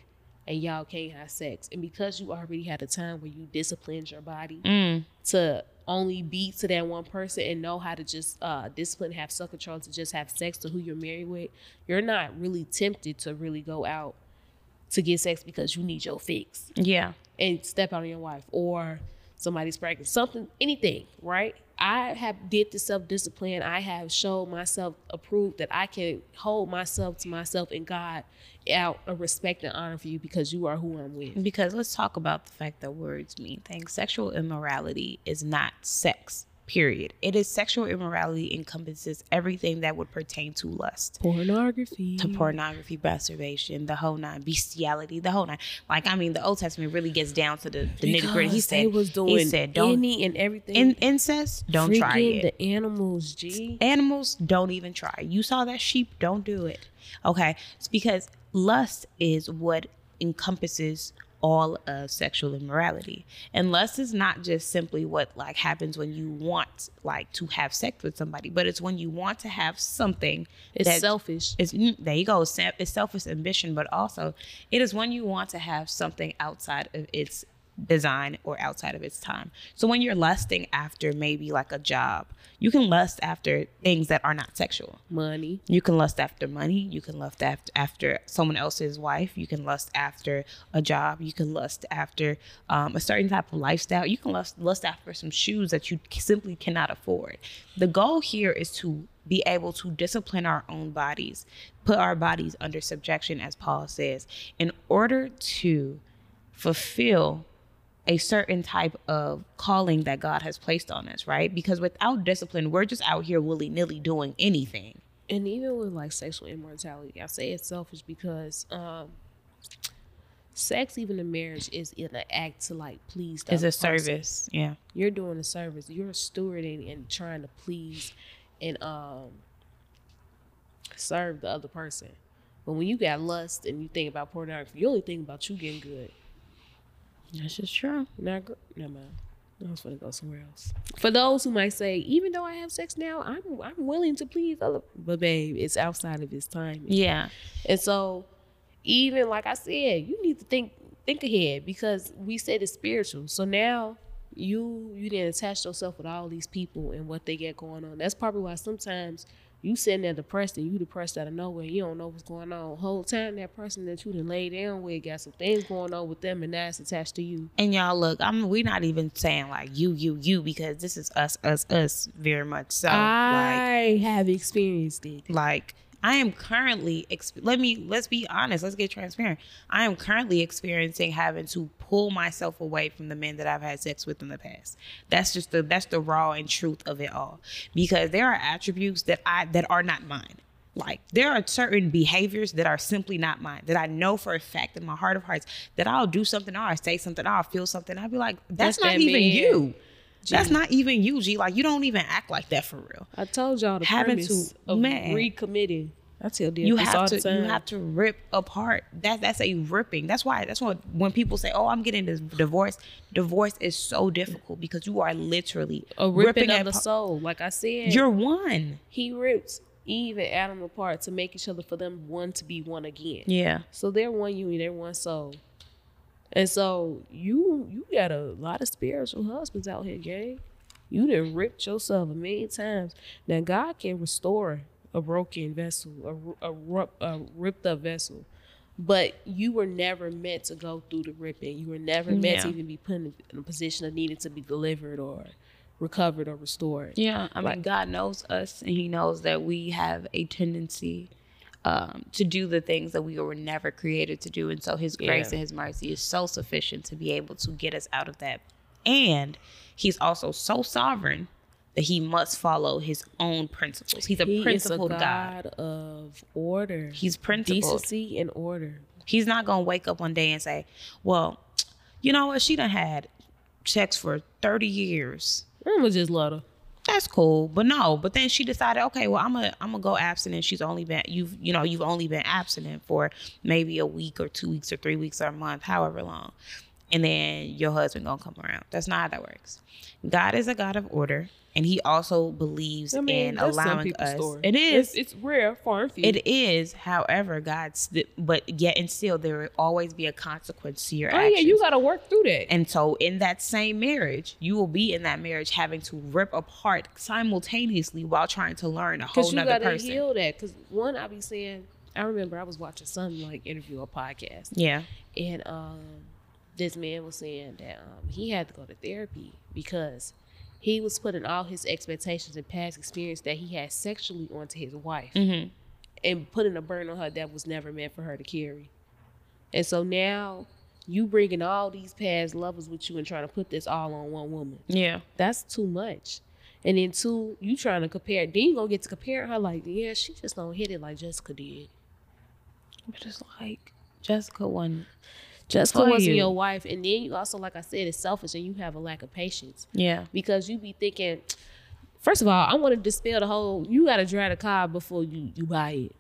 and y'all can't have sex, and because you already had a time where you disciplined your body to only be to that one person and know how to just discipline, have self-control, to just have sex to who you're married with, you're not really tempted to really go out to get sex because you need your fix. Yeah. And step out on your wife, or somebody's pregnant, something, anything, right? I have did the self-discipline. I have showed myself, approved that I can hold myself to myself and God out of respect and honor for you because you are who I'm with. Because let's talk about the fact that words mean things. Sexual immorality is not sex, period. It is sexual immorality encompasses everything that would pertain to lust. Pornography, masturbation, the whole nine, bestiality, the whole nine. Like, I mean, the Old Testament really gets down to the nitty gritty. He said, don't any and everything. Incest, don't try it. The animals, Animals, don't even try. You saw that sheep, don't do it. Okay. It's because lust is what encompasses all of sexual immorality. And lust is not just simply what like happens when you want like to have sex with somebody, but it's when you want to have something. It's selfish. There you go. It's selfish ambition, but also it is when you want to have something outside of its design or outside of its time. So when you're lusting after maybe like a job, you can lust after things that are not sexual. Money. You can lust after money. You can lust after someone else's wife. You can lust after a job. You can lust after a certain type of lifestyle. You can lust after some shoes that you simply cannot afford. The goal here is to be able to discipline our own bodies, put our bodies under subjection, as Paul says, in order to fulfill a certain type of calling that God has placed on us, right? Because without discipline, we're just out here willy-nilly doing anything. And even with like sexual immorality, I say it's selfish because sex, even in marriage, is in an act to like please the other person. It's a service, yeah. You're doing a service. You're stewarding and trying to please and serve the other person. But when you got lust and you think about pornography, you only think about you getting good. That's just true. Never mind. I was going to go somewhere else. For those who might say, even though I have sex now, I'm willing to please other, but babe, it's outside of his time. Yeah. And so, even like I said, you need to think ahead, because we said it's spiritual. So now you didn't attach yourself with all these people and what they get going on. That's probably why sometimes you sitting there depressed and you depressed out of nowhere. You don't know what's going on. Whole time that person that you done lay down with got some things going on with them, and now it's attached to you. And y'all look, we're not even saying like you, because this is us very much so. I have experienced it. Like I am currently, let's be honest, let's get transparent. I am currently experiencing having to pull myself away from the men that I've had sex with in the past. That's just that's the raw and truth of it all. Because there are attributes that are not mine. Like there are certain behaviors that are simply not mine, that I know for a fact in my heart of hearts that I'll do something or I say something or I'll feel something. I'll be like, that's not even you. G. That's not even you, G. Like, you don't even act like that for real. I told y'all the premise of recommitting. I tell you, you have to rip apart. That's a ripping. That's why. That's why when people say, "Oh, I'm getting this divorce," divorce is so difficult because you are literally a ripping of the soul. Like I said, you're one. He rips Eve and Adam apart to make each other, for them one to be one again. Yeah. So they're one unit. They're one soul. And so you got a lot of spiritual husbands out here, gang. You done ripped yourself a million times. Now God can restore a broken vessel, a ripped up vessel. But you were never meant to go through the ripping. You were never meant to even be put in a position of needing to be delivered or recovered or restored. Yeah, I mean, like, God knows us, and he knows that we have a tendency to do the things that we were never created to do. And so his grace and his mercy is so sufficient to be able to get us out of that. And he's also so sovereign that he must follow his own principles. He's a principled God. He is a God of order. He's principled. Decency and order. He's not going to wake up one day and say, well, you know what? She done had sex for 30 years. I'm going to just let her. That's cool, but no. But then she decided, okay, well, I'm gonna go abstinent. She's only been you've only been abstinent for maybe a week or 2 weeks or 3 weeks or a month, however long, and then your husband gonna come around. That's not how that works. God is a God of order, and he also believes in allowing us. Story. It is. It's rare, far and few. It is. However, but yet and still, there will always be a consequence to your actions. Oh yeah, you got to work through that. And so in that same marriage, you will be in that marriage having to rip apart simultaneously while trying to learn a whole nother person. Because you got to heal that. Because one, I be saying, I remember I was watching some like interview or podcast. Yeah. And this man was saying that he had to go to therapy because he was putting all his expectations and past experience that he had sexually onto his wife, and putting a burden on her that was never meant for her to carry. And so now you bringing all these past lovers with you and trying to put this all on one woman. Yeah. That's too much. And then two, you trying to compare. Then you going to get to compare her like, yeah, she just don't hit it like Jessica did. But it's like Jessica wasn't. Jessica wasn't your wife. And then you also, like I said, it's selfish and you have a lack of patience. Yeah. Because you be thinking, first of all, I want to dispel the whole, you got to dry the cob before you buy it.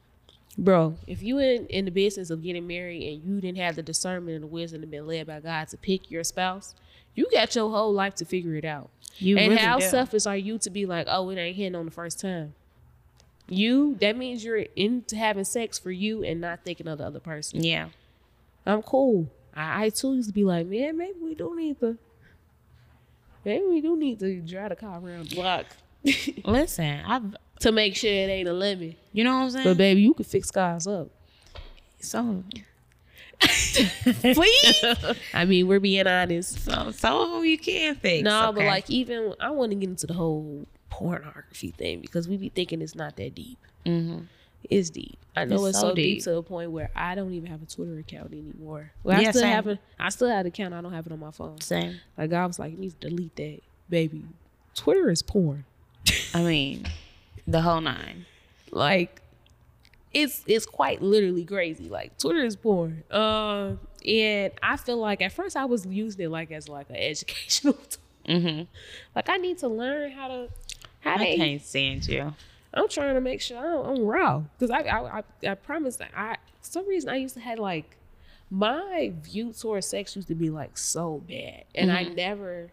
Bro, if you in the business of getting married and you didn't have the discernment and the wisdom and been led by God to pick your spouse, you got your whole life to figure it out. You and really how do. Selfish are you to be like, oh, it ain't hitting on the first time. That means you're into having sex for you and not thinking of the other person. Yeah. I'm cool. I too used to be like, man, maybe we do need to drive the car around the block. Listen, to make sure it ain't a lemon. You know what I'm saying? But baby, you can fix cars up. So, please. I mean, we're being honest. So you can fix. No, okay. But like even I want to get into the whole pornography thing because we be thinking it's not that deep. Mm-hmm. It's deep. I know it's so deep to the point where I don't even have a Twitter account anymore. Well, yeah, I still have an account. I don't have it on my phone. Same. Like I was like, you need to delete that, baby. Twitter is porn. I mean, the whole nine. Like, it's quite literally crazy. Like Twitter is porn. And I feel like at first I was using it like as like an educational tool. Mm-hmm. Like I need to learn how to. I can't stand you. I'm trying to make sure I'm raw because I promise that for some reason I used to have like my view towards sex used to be like so bad and I feel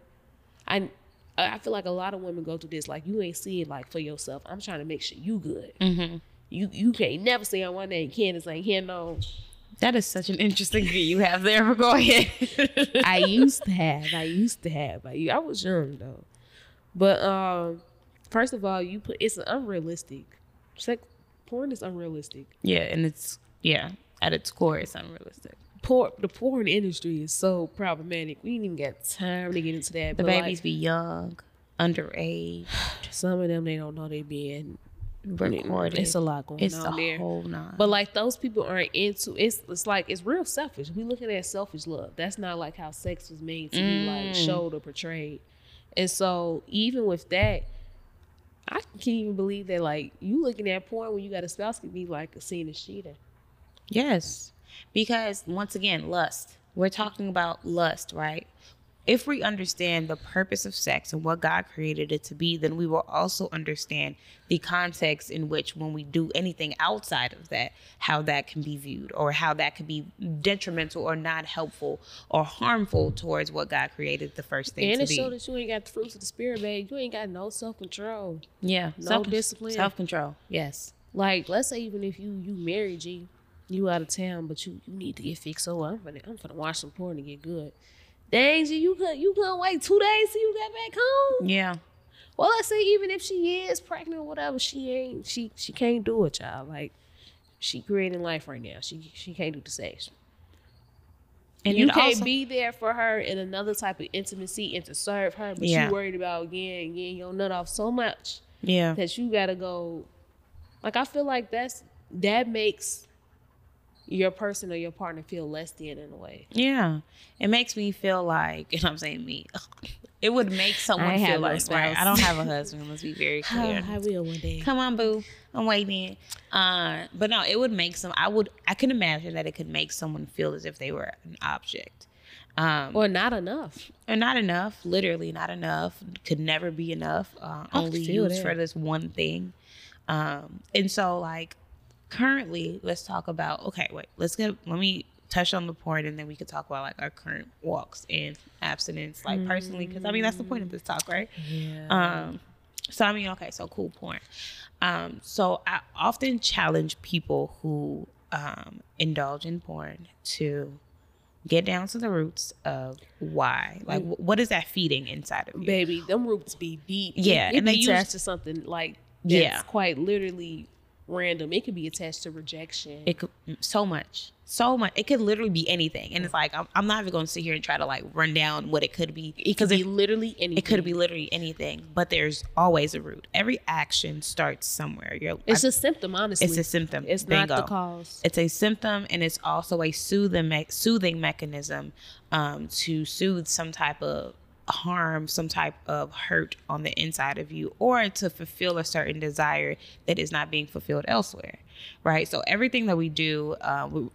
like a lot of women go through this like you ain't see it like for yourself. I'm trying to make sure you good. Mm-hmm. You can't never say on one day Candace ain't here no. That is such an interesting view you have there. But go ahead. I was young though, but first of all, it's unrealistic. Sex porn is unrealistic. Yeah, and it's at its core, it's unrealistic. The porn industry is so problematic. We ain't even got time to get into that. The babies like, be young, underage. Some of them they don't know they being recorded. It's a lot going on there. It's a whole nine. But like those people aren't into it's like it's real selfish. We looking at selfish love. That's not like how sex was made to be like showed or portrayed. And so even with that. I can't even believe that, like, you looking at porn when you got a spouse could be, like, a scene of cheating. Yes. Because, once again, lust. We're talking about lust, right? If we understand the purpose of sex and what God created it to be, then we will also understand the context in which, when we do anything outside of that, how that can be viewed, or how that could be detrimental or not helpful or harmful towards what God created the first thing to be. And it shows that you ain't got the fruits of the spirit, babe. You ain't got no self-control. Yeah. No discipline. Self-control. Yes. Like, let's say even if you marry, G, you out of town, but you need to get fixed. So I'm gonna watch some porn to get good. Dang, G, you couldn't wait 2 days till you got back home. Yeah. Well, let's say even if she is pregnant or whatever, she can't do it, y'all. Like, she creating life right now. She can't do the sex. And you can't also be there for her in another type of intimacy and to serve her, but you worried about getting your nut off so much. Yeah. That you gotta go. Like, I feel like that makes your person or your partner feel less than, in a way. Yeah. It makes me feel like, and I'm saying me, it would make someone feel less, right? I don't have a husband, let's be very clear. I will one day. Come on, boo. I'm waiting. But no, it would make some, I can imagine that it could make someone feel as if they were an object. Or not enough. Or not enough, literally not enough. Could never be enough. Only used for this one thing. And so, like, currently, let's talk about, let me touch on the point, and then we could talk about, like, our current walks in abstinence, like, personally, because I mean, that's the point of this talk, right? Yeah. Cool point. So I often challenge people who indulge in porn to get down to the roots of why. Like, what is that feeding inside of you? Baby, them roots be deep. Yeah. And they attached to something, like, that's quite literally random. It could be attached to rejection. It could so much. It could literally be anything. And it's like, I'm not even going to sit here and try to, like, run down what it could be. It could be literally anything. But there's always a root. Every action starts somewhere. It's a symptom, honestly. It's a symptom. It's not the cause. It's a symptom, and it's also a soothing mechanism to soothe some type of harm, some type of hurt on the inside of you, or to fulfill a certain desire that is not being fulfilled elsewhere, right? So everything that we do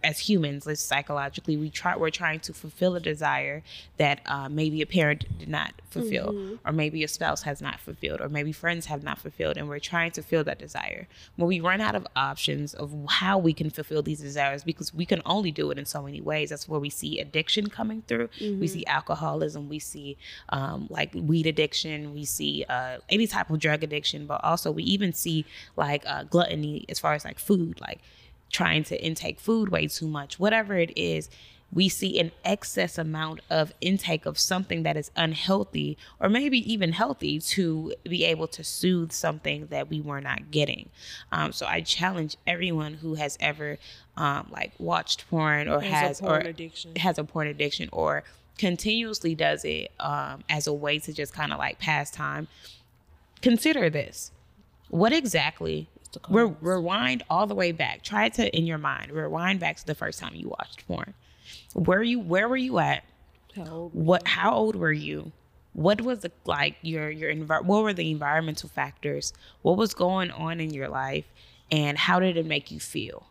as humans, let's psychologically, we're trying to fulfill a desire that maybe a parent did not fulfill, or maybe a spouse has not fulfilled, or maybe friends have not fulfilled, and we're trying to fill that desire. When we run out of options of how we can fulfill these desires, because we can only do it in so many ways, that's where we see addiction coming through. We see alcoholism, we see like weed addiction, we see any type of drug addiction, but also we even see like gluttony as far as like food, like trying to intake food way too much, whatever it is. We see an excess amount of intake of something that is unhealthy, or maybe even healthy, to be able to soothe something that we were not getting. So I challenge everyone who has ever like watched porn or has a porn addiction, or continuously does it as a way to just kind of like pass time. Consider this. What exactly? Rewind all the way back. Try to, in your mind, rewind back to the first time you watched porn. Where were you at? How old were you? What was the, like, what were the environmental factors? What was going on in your life, and how did it make you feel?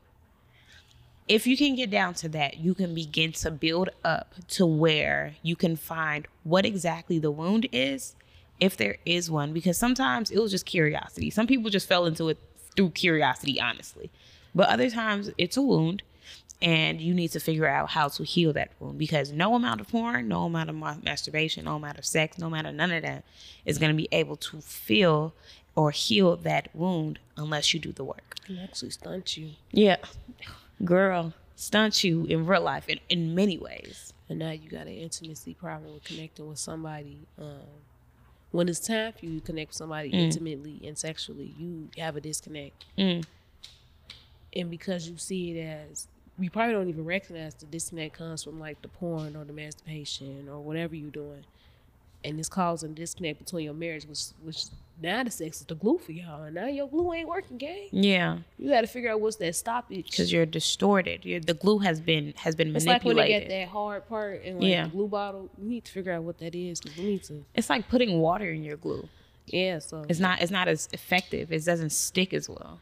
If you can get down to that, you can begin to build up to where you can find what exactly the wound is, if there is one, because sometimes it was just curiosity. Some people just fell into it through curiosity, honestly. But other times it's a wound, and you need to figure out how to heal that wound, because no amount of porn, no amount of masturbation, no amount of sex, no amount of none of that is going to be able to fill or heal that wound unless you do the work. It actually stunts you. Yeah. Girl, stunt you in real life in many ways. And now you got an intimacy problem with connecting with somebody. When it's time for you to connect with somebody intimately and sexually, you have a disconnect. And because you see it as, we probably don't even recognize the disconnect comes from like the porn or the masturbation or whatever you're doing. And it's causing a disconnect between your marriage, which now the sex is the glue for y'all. Now your glue ain't working, gang. Yeah. You got to figure out what's that stoppage. Because you're distorted. The glue has been manipulated. It's like when they get that hard part and like the glue bottle. You need to figure out what that is, because we need to. It's like putting water in your glue. Yeah, so. It's not as effective. It doesn't stick as well.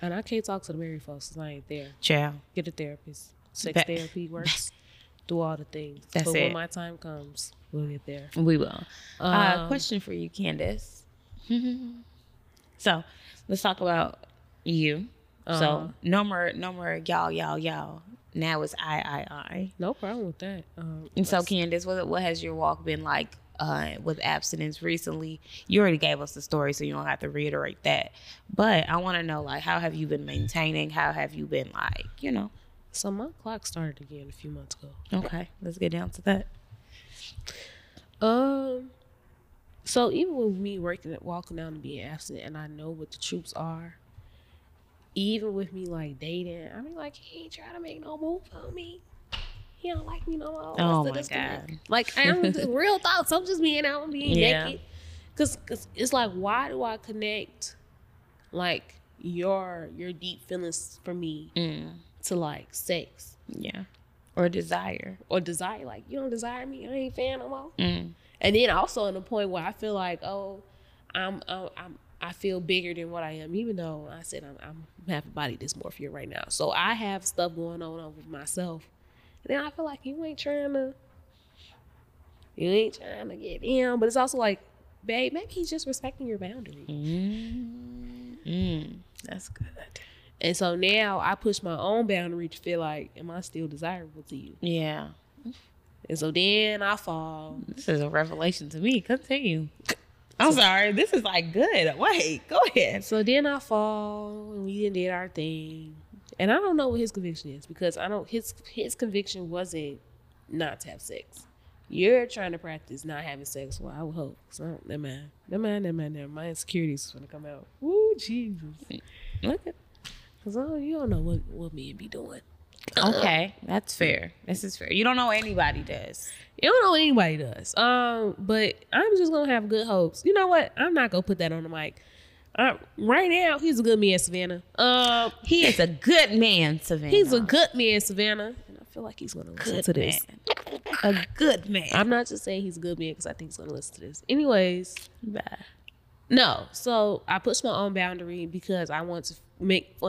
And I can't talk to the married folks because I ain't there. Child. Get a therapist. Sex therapy works. through all the things. That's it. But when my time comes, we'll get there. We will. Question for you, Candace. So let's talk about you. So no more y'all. Now it's I. No problem with that. And so Candace, what has your walk been like with abstinence recently? You already gave us the story, so you don't have to reiterate that. But I want to know, like, how have you been maintaining? How have you been, like, you know? So my clock started again a few months ago. Okay, let's get down to that. So even with me walking down and being abstinent, and I know what the truths are, even with me, like, dating, I mean, like, he ain't trying to make no move on me. He don't like me no more. Oh, my God. Like, I'm real thoughts. I'm just being out and being naked. Because it's like, why do I connect, like, your deep feelings for me to, like, sex? Yeah. Or desire. Like, you don't desire me? I ain't fan no more. And then also in the point where I feel like, oh, I feel bigger than what I am, even though I said I'm having body dysmorphia right now. So I have stuff going on with myself. And then I feel like you ain't trying to get in. But it's also like, babe, maybe he's just respecting your boundary. That's good. And so now I push my own boundary to feel like, am I still desirable to you? Yeah. And so then I fall. This is a revelation to me. Continue. I'm sorry. This is, like, good. Wait, go ahead. So then I fall, and we did our thing. And I don't know what his conviction is, because I don't. His conviction wasn't not to have sex. You're trying to practice not having sex. Well, I would hope. So never mind. My insecurities is gonna come out. Ooh, Jesus. Look at, because you don't know what men be doing. Okay, that's fair. This is fair. You don't know what anybody does. But I'm just gonna have good hopes. You know what? I'm not gonna put that on the mic. Right now, he's a good man, Savannah. He is a good man, Savannah. And I feel like he's gonna listen to this. A good man. I'm not just saying he's a good man because I think he's gonna listen to this. Anyways, bye. No, so I pushed my own boundary because I want to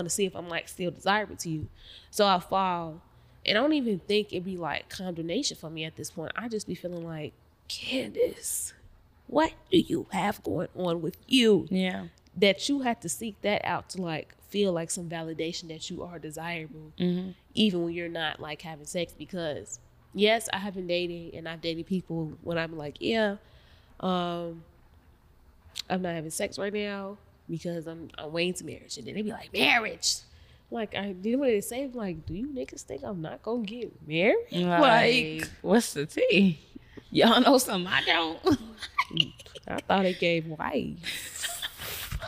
see if I'm, like, still desirable to you. So I fall, and I don't even think it'd be, like, condemnation for me at this point. I just be feeling like, Candace, what do you have going on with you? Yeah. That you have to seek that out to, like, feel like some validation that you are desirable, even when you're not, like, having sex. Because yes, I have been dating, and I've dated people when I'm like, yeah, I'm not having sex right now because I'm waiting to marriage. And then they be like, marriage. Like, I did what they say. I'm like, do you niggas think I'm not going to get married? Like, what's the tea? Y'all know something I don't. I thought it gave wife.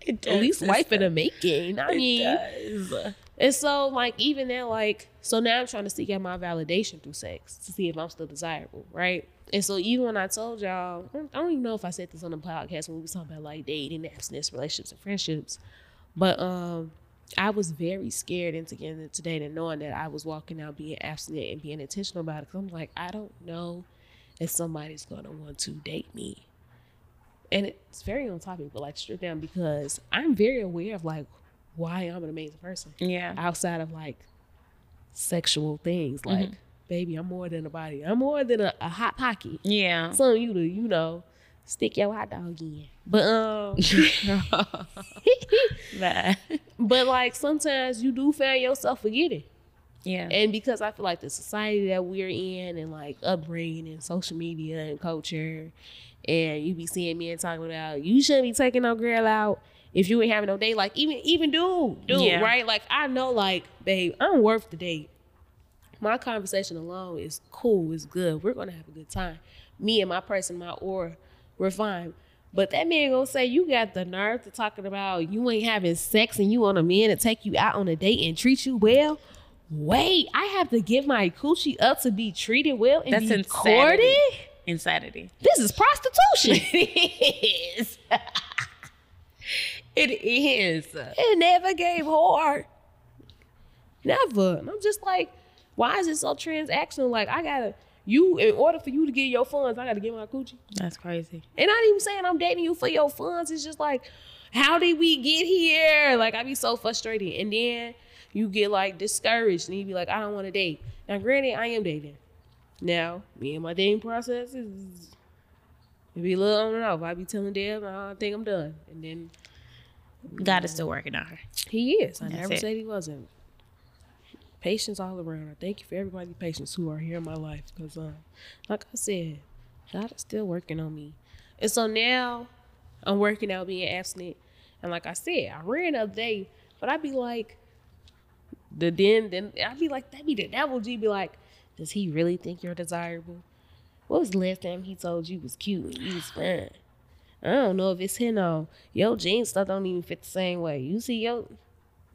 It does. At least wife in the making. I mean. It does. And so, like, even now, like, so now I'm trying to seek out my validation through sex to see if I'm still desirable, right? And so even when I told y'all, I don't even know if I said this on the podcast when we was talking about, like, dating, abstinence, relationships, and friendships, but I was very scared into getting into dating, knowing that I was walking out being abstinent and being intentional about it. Because I'm like, I don't know if somebody's going to want to date me. And it's very on topic, but, like, stripped down, because I'm very aware of, like, why I'm an amazing person. Yeah. Outside of, like, sexual things, like, baby, I'm more than a body. I'm more than a hot pocket. Yeah. Something you do, you know, stick your hot dog in. But, but, like, sometimes you do find yourself forgetting. Yeah. And because I feel like the society that we're in, and, like, upbringing and social media and culture, and you be seeing men talking about, you shouldn't be taking no girl out if you ain't having no date. Like, even dude, yeah, right? Like, I know, like, babe, I'm worth the date. My conversation alone is cool, it's good. We're gonna have a good time. Me and my person, my aura, we're fine. But that man gonna say, you got the nerve to talking about you ain't having sex and you want a man to take you out on a date and treat you well. Wait, I have to give my coochie up to be treated well and that's be courted? Insanity. This is prostitution. It is. It is. It never gave whore. Never. And I'm just like, why is it so transactional? Like, in order for you to get your funds, I gotta get my coochie. That's crazy. And not even saying I'm dating you for your funds. It's just like, how did we get here? Like, I be so frustrated. And then you get like discouraged and you be like, I don't want to date. Now, granted, I am dating. Now, me and my dating process is be a little on and off. I be telling Deb, I think I'm done. And then God is still working on her. He is. I never said he wasn't. Patience all around. I thank you for everybody's patience who are here in my life. Because like I said, God is still working on me. And so now I'm working out being abstinent. And like I said, I ran the other day, but I'd be like, I'd be like, that would be like, does he really think you're desirable? What was the last time he told you was cute and you was fine? I don't know if it's him or your jeans stuff don't even fit the same way. You see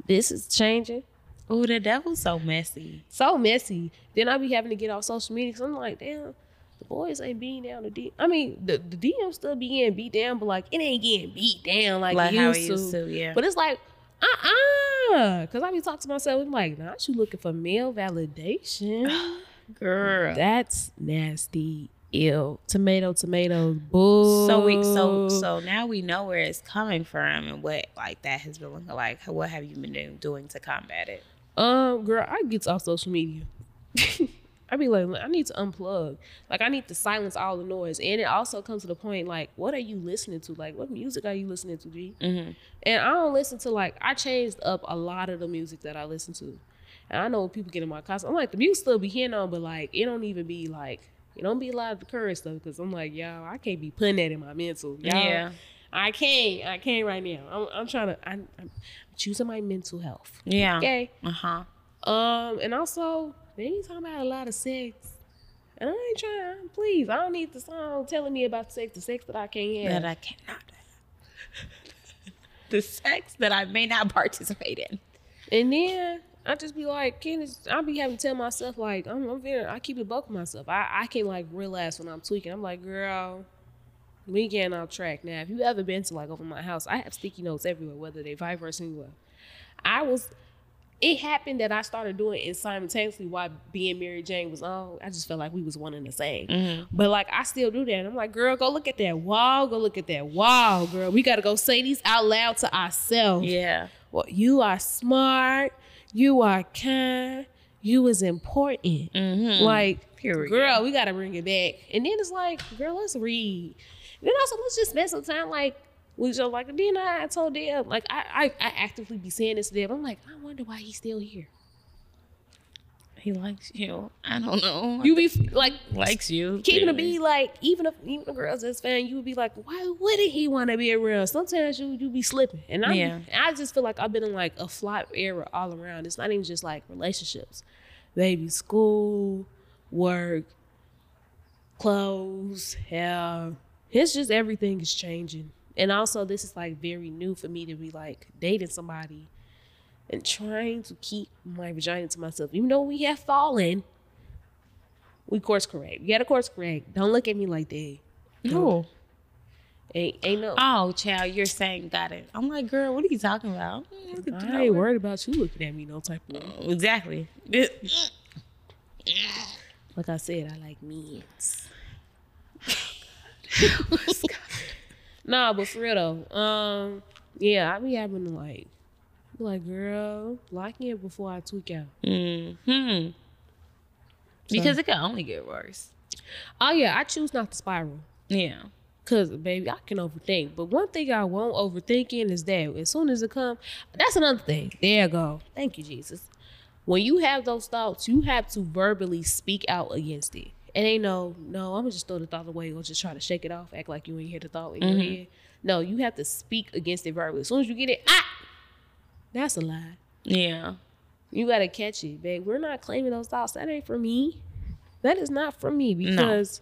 this is changing. Oh, the devil's so messy. So messy. Then I be having to get off social media because I'm like, damn, the boys ain't beating down the DM. I mean, the DM still be getting beat down, but like, it ain't getting beat down like how it used to. Yeah. But it's like, because I be talking to myself, I'm like, nah, you looking for male validation. Girl, that's nasty. Ew. Tomatoes. Boo. So now we know where it's coming from and what like that has been looking like. What have you been doing to combat it? Girl, I get off social media. I be like, I need to unplug. Like, I need to silence all the noise. And it also comes to the point, like, what are you listening to? Like, what music are you listening to, G? Mm-hmm. And I don't listen to, like, I changed up a lot of the music that I listen to. And I know when people get in my closet, I'm like, the music still be hitting on, but, like, it don't even be, like, it don't be a lot of the current stuff. Because I'm like, y'all, I can't be putting that in my mental. Y'all, yeah. I can't right now. I'm trying to, I'm choosing my mental health. Yeah. Okay? Uh-huh. And also, they be talking about a lot of sex. And I ain't trying, please. I don't need the song telling me about sex, the sex that I can't have. That I cannot have. The sex that I may not participate in. And then I just be like, I be having to tell myself, like, I keep it buck with myself. I can, like, realize when I'm tweaking. I'm like, girl, we getting off track. Now, if you ever been to, like, over my house, I have sticky notes everywhere, whether they vibrate or anywhere. It happened that I started doing it simultaneously while Being Mary Jane was on. I just felt like we was one and the same. Mm-hmm. But, like, I still do that. And I'm like, girl, go look at that wall. Girl. We got to go say these out loud to ourselves. Yeah. Well, you are smart. You are kind. You is important. Mm-hmm. Like, period. Girl, we got to bring it back. And then it's like, girl, let's read. And then also, let's just spend some time, like, we just like, then I told Deb, like, I actively be saying this to Deb. I'm like, I wonder why he's still here. He likes you. I don't know. You be like, likes you. Keeping to be like, even the girls that's fan, you would be like, why wouldn't he want to be around? Sometimes you be slipping. And I just feel like I've been in like a flop era all around. It's not even just like relationships. Baby, school, work, clothes, hair. It's just everything is changing. And also, this is, like, very new for me to be, like, dating somebody and trying to keep my vagina to myself. Even though we have fallen, we course correct. You got to course correct. Don't look at me like that. No. Ain't no. Oh, child, you're saying got it. I'm like, girl, what are you talking about? I ain't worried about you looking at me, no type of way. Exactly. Like I said, I like men. What's going on? Nah, but for real though, I be having to like girl, lock in before I tweak out. Mm-hmm. Because it can only get worse. Oh yeah, I choose not to spiral. Yeah. Cause baby, I can overthink. But one thing I won't overthink in is that as soon as it comes, that's another thing. There you go. Thank you, Jesus. When you have those thoughts, you have to verbally speak out against it. It ain't no, I'm going to just throw the thought away or just try to shake it off, act like you ain't hear the thought in your head. No, you have to speak against it verbally. As soon as you get it, that's a lie. Yeah. You got to catch it, babe. We're not claiming those thoughts. That ain't for me. That is not for me because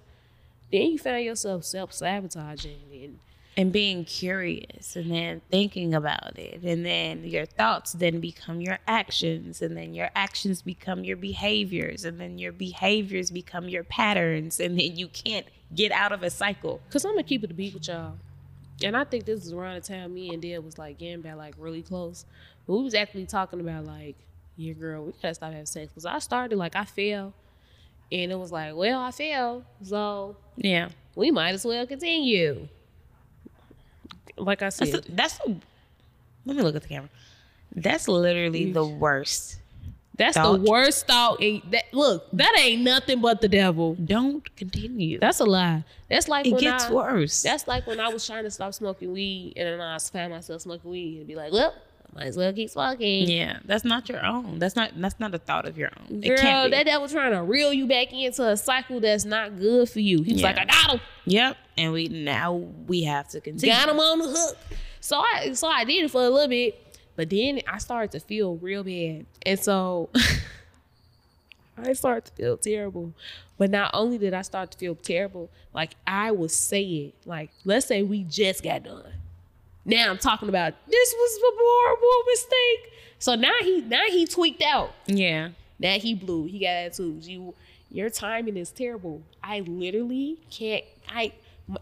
then you find yourself self-sabotaging and being curious and then thinking about it. And then your thoughts then become your actions. And then your actions become your behaviors. And then your behaviors become your patterns. And then you can't get out of a cycle. Because I'm going to keep it a beat with y'all. And I think this is around the time me and Deb was like getting back like really close. But we was actually talking about like, yeah, girl, we got to stop having sex. Because I started like I failed. And it was like, well, I failed. So yeah, we might as well continue. Like I said, let me look at the camera. That's literally the worst. That's thought. The worst thought. Look, that ain't nothing but the devil. Don't continue. That's a lie. That's like it gets worse. That's like when I was trying to stop smoking weed and then I found myself smoking weed and be like, well, I might as well keep smoking. Yeah, that's not your own. That's not a thought of your own. Girl, it can't be. That devil trying to reel you back into a cycle that's not good for you. He's like, I got him. Yep, and we have to continue. Got him on the hook. So I did it for a little bit. But then I started to feel real bad. And so I started to feel terrible. But not only did I start to feel terrible, like I would say it. Like, let's say we just got done. Now I'm talking about this was a horrible mistake. So now he tweaked out. Yeah. Now he blew. He got attitudes. Your timing is terrible. I literally can't.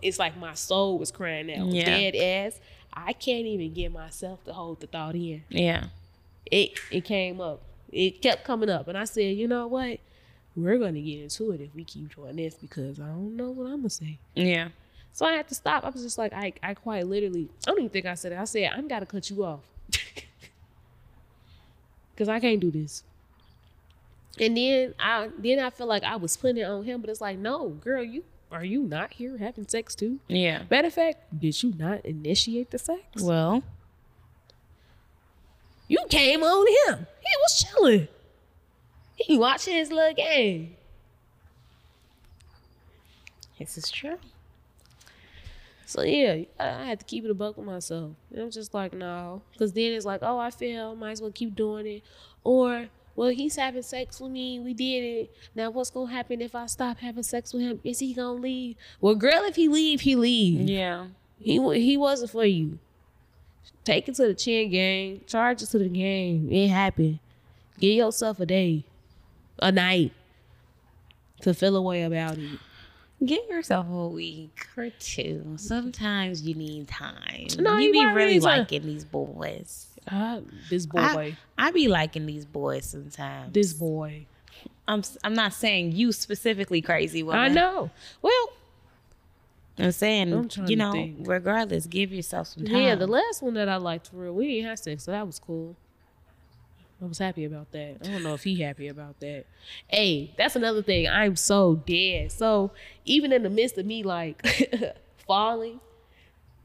It's like my soul was crying out. Yeah. Dead ass. I can't even get myself to hold the thought in. Yeah. It came up. It kept coming up. And I said, you know what? We're going to get into it if we keep doing this because I don't know what I'm going to say. Yeah. So I had to stop. I was just like, I quite literally, I don't even think I said it. I said, I'm got to cut you off. Because I can't do this. And then I felt like I was putting it on him. But it's like, no, girl, are you not here having sex too? Yeah. Matter of fact, did you not initiate the sex? Well, you came on him. He was chilling. He watching his little game. This is true. So yeah, I had to keep it a buck with myself. And I'm just like, no. Because then it's like, oh, I failed. Might as well keep doing it. Or... well, he's having sex with me. We did it. Now, what's going to happen if I stop having sex with him? Is he going to leave? Well, girl, if he leave, he leave. Yeah. He wasn't for you. Take it to the chin game. Charge it to the game. It happened. Give yourself a day, a night to feel away about it. Give yourself a week or two. Sometimes you need time. No, you be really liking these boys. This boy. I be liking these boys sometimes. This boy. I'm not saying you specifically, crazy woman. I know. Well, I'm saying, regardless, give yourself some time. Yeah, the last one that I liked for real, we didn't have sex, so that was cool. I was happy about that. I don't know if he happy about that. Hey, that's another thing. I'm so dead. So even in the midst of me like falling,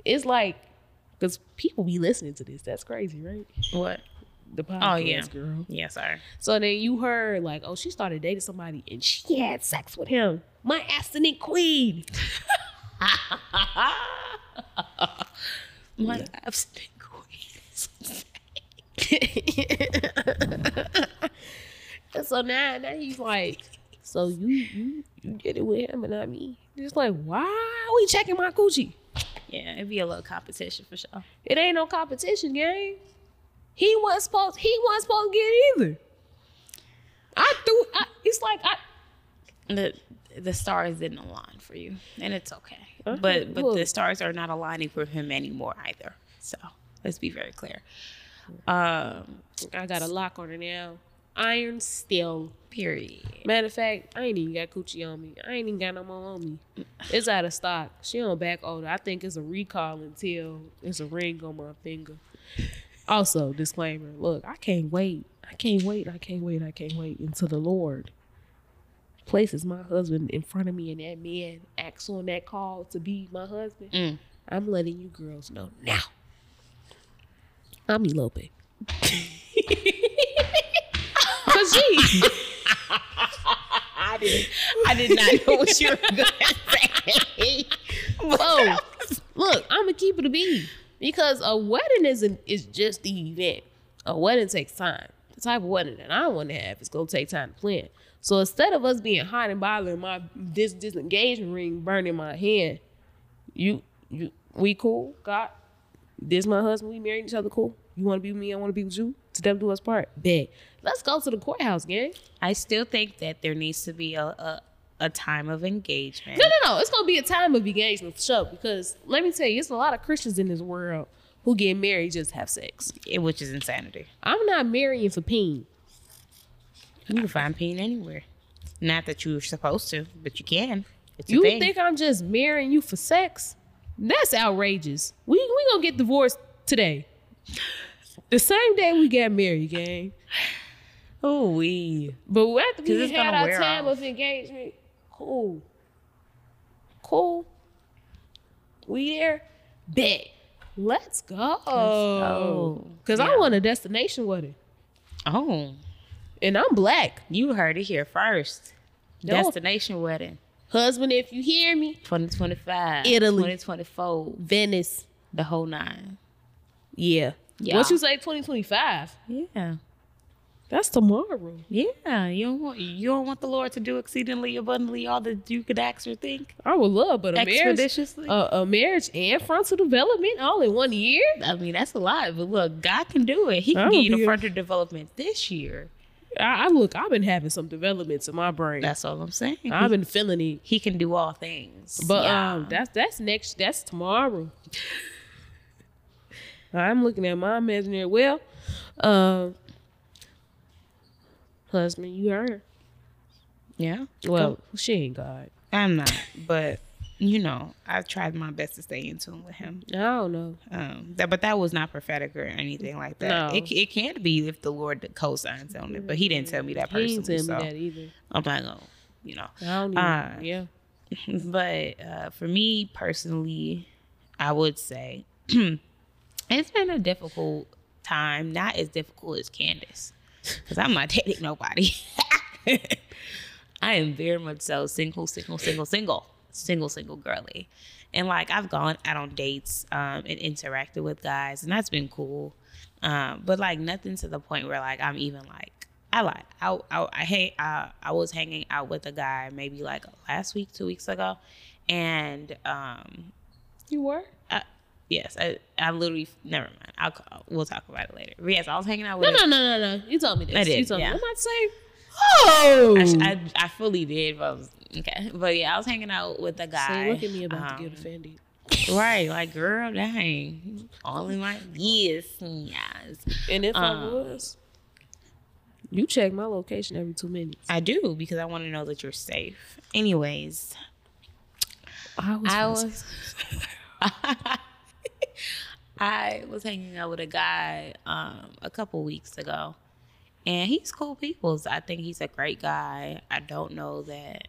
it's like, because people be listening to this. That's crazy, right? What? The podcast, oh, yeah. Girl. Yeah, sorry. So then you heard like, oh, she started dating somebody and she had sex with him. My abstinent queen. My abstinent queen. And so now he's like, so you did it with him and not me. Just like, why are we checking my coochie? Yeah, it'd be a little competition for sure. It ain't no competition, gang. He wasn't supposed to get it either. The stars didn't align for you, and it's okay. Uh-huh. But the stars are not aligning for him anymore either. So let's be very clear. I got a lock on her now. Iron still. Period. Matter of fact, I ain't even got coochie on me. I ain't even got no more on me. It's out of stock. She on back order. I think it's a recall until it's a ring on my finger. Also, disclaimer. Look, I can't wait. I can't wait until the Lord places my husband in front of me and that man acts on that call to be my husband. Mm. I'm letting you girls know now. I'm eloping. I did not know what you were going to say. Whoa. Look, I'm going to keep it a B. Because a wedding is just the event. A wedding takes time. The type of wedding that I want to have is going to take time to plan. So instead of us being hot and bothered, my this engagement ring burning my hand, we cool? God, this my husband. We married each other, cool? You want to be with me? I want to be with you. To them do us part. Bet. Let's go to the courthouse, gang. I still think that there needs to be a time of engagement. No. It's going to be a time of engagement for sure. Because let me tell you, it's a lot of Christians in this world who get married just to have sex. Which is insanity. I'm not marrying for peen. You can find peen anywhere. Not that you're supposed to, but you can. It's a thing. You think I'm just marrying you for sex? That's outrageous. We going to get divorced today. The same day we got married, gang. Oh, we. But after we had our time of engagement, cool. Cool. We there? Bet. Let's go. Because I want a destination wedding. Oh. And I'm black. You heard it here first. No. Destination wedding. Husband, if you hear me. 2025. Italy. 2024. Venice. The whole nine. Yeah. Yeah. What you say, 2025? Yeah. That's tomorrow. Yeah. You don't want the Lord to do exceedingly abundantly all that you could ask or think? I would love, but a marriage and frontal development all in 1 year? I mean, that's a lot. But look, God can do it. He can give you the frontal development this year. I've been having some developments in my brain. That's all I'm saying. I've been feeling it. He can do all things. But that's tomorrow. I'm looking at my imaginary. Well, husband, you heard. Yeah. Well, she ain't God. I'm not. But, you know, I tried my best to stay in tune with him. I don't know. But that was not prophetic or anything like that. No. It can't be if the Lord co-signs on it. But he didn't tell me that personally. He didn't tell me that either. I'm not going to, you know. I don't even, yeah. But for me personally, I would say... It's been a difficult time, not as difficult as Candace, because I'm not dating nobody. I am very much so single girly. And like, I've gone out on dates and interacted with guys, and that's been cool. But like, nothing to the point where like, I'm even like, I lied. I was hanging out with a guy maybe like last week, 2 weeks ago. And you were? Yes, I literally, never mind. We'll talk about it later. But yes, I was hanging out with... No. You told me this. I did, you told me. I'm about to say, oh! I fully did, but I was... Okay. But yeah, I was hanging out with a guy. So look at me about to get offended. Right. Like, girl, dang. All in my... Yes. And if I was... You check my location every 2 minutes. I do, because I want to know that you're safe. Anyways. I was hanging out with a guy a couple weeks ago, and he's cool people. I think he's a great guy. I don't know that.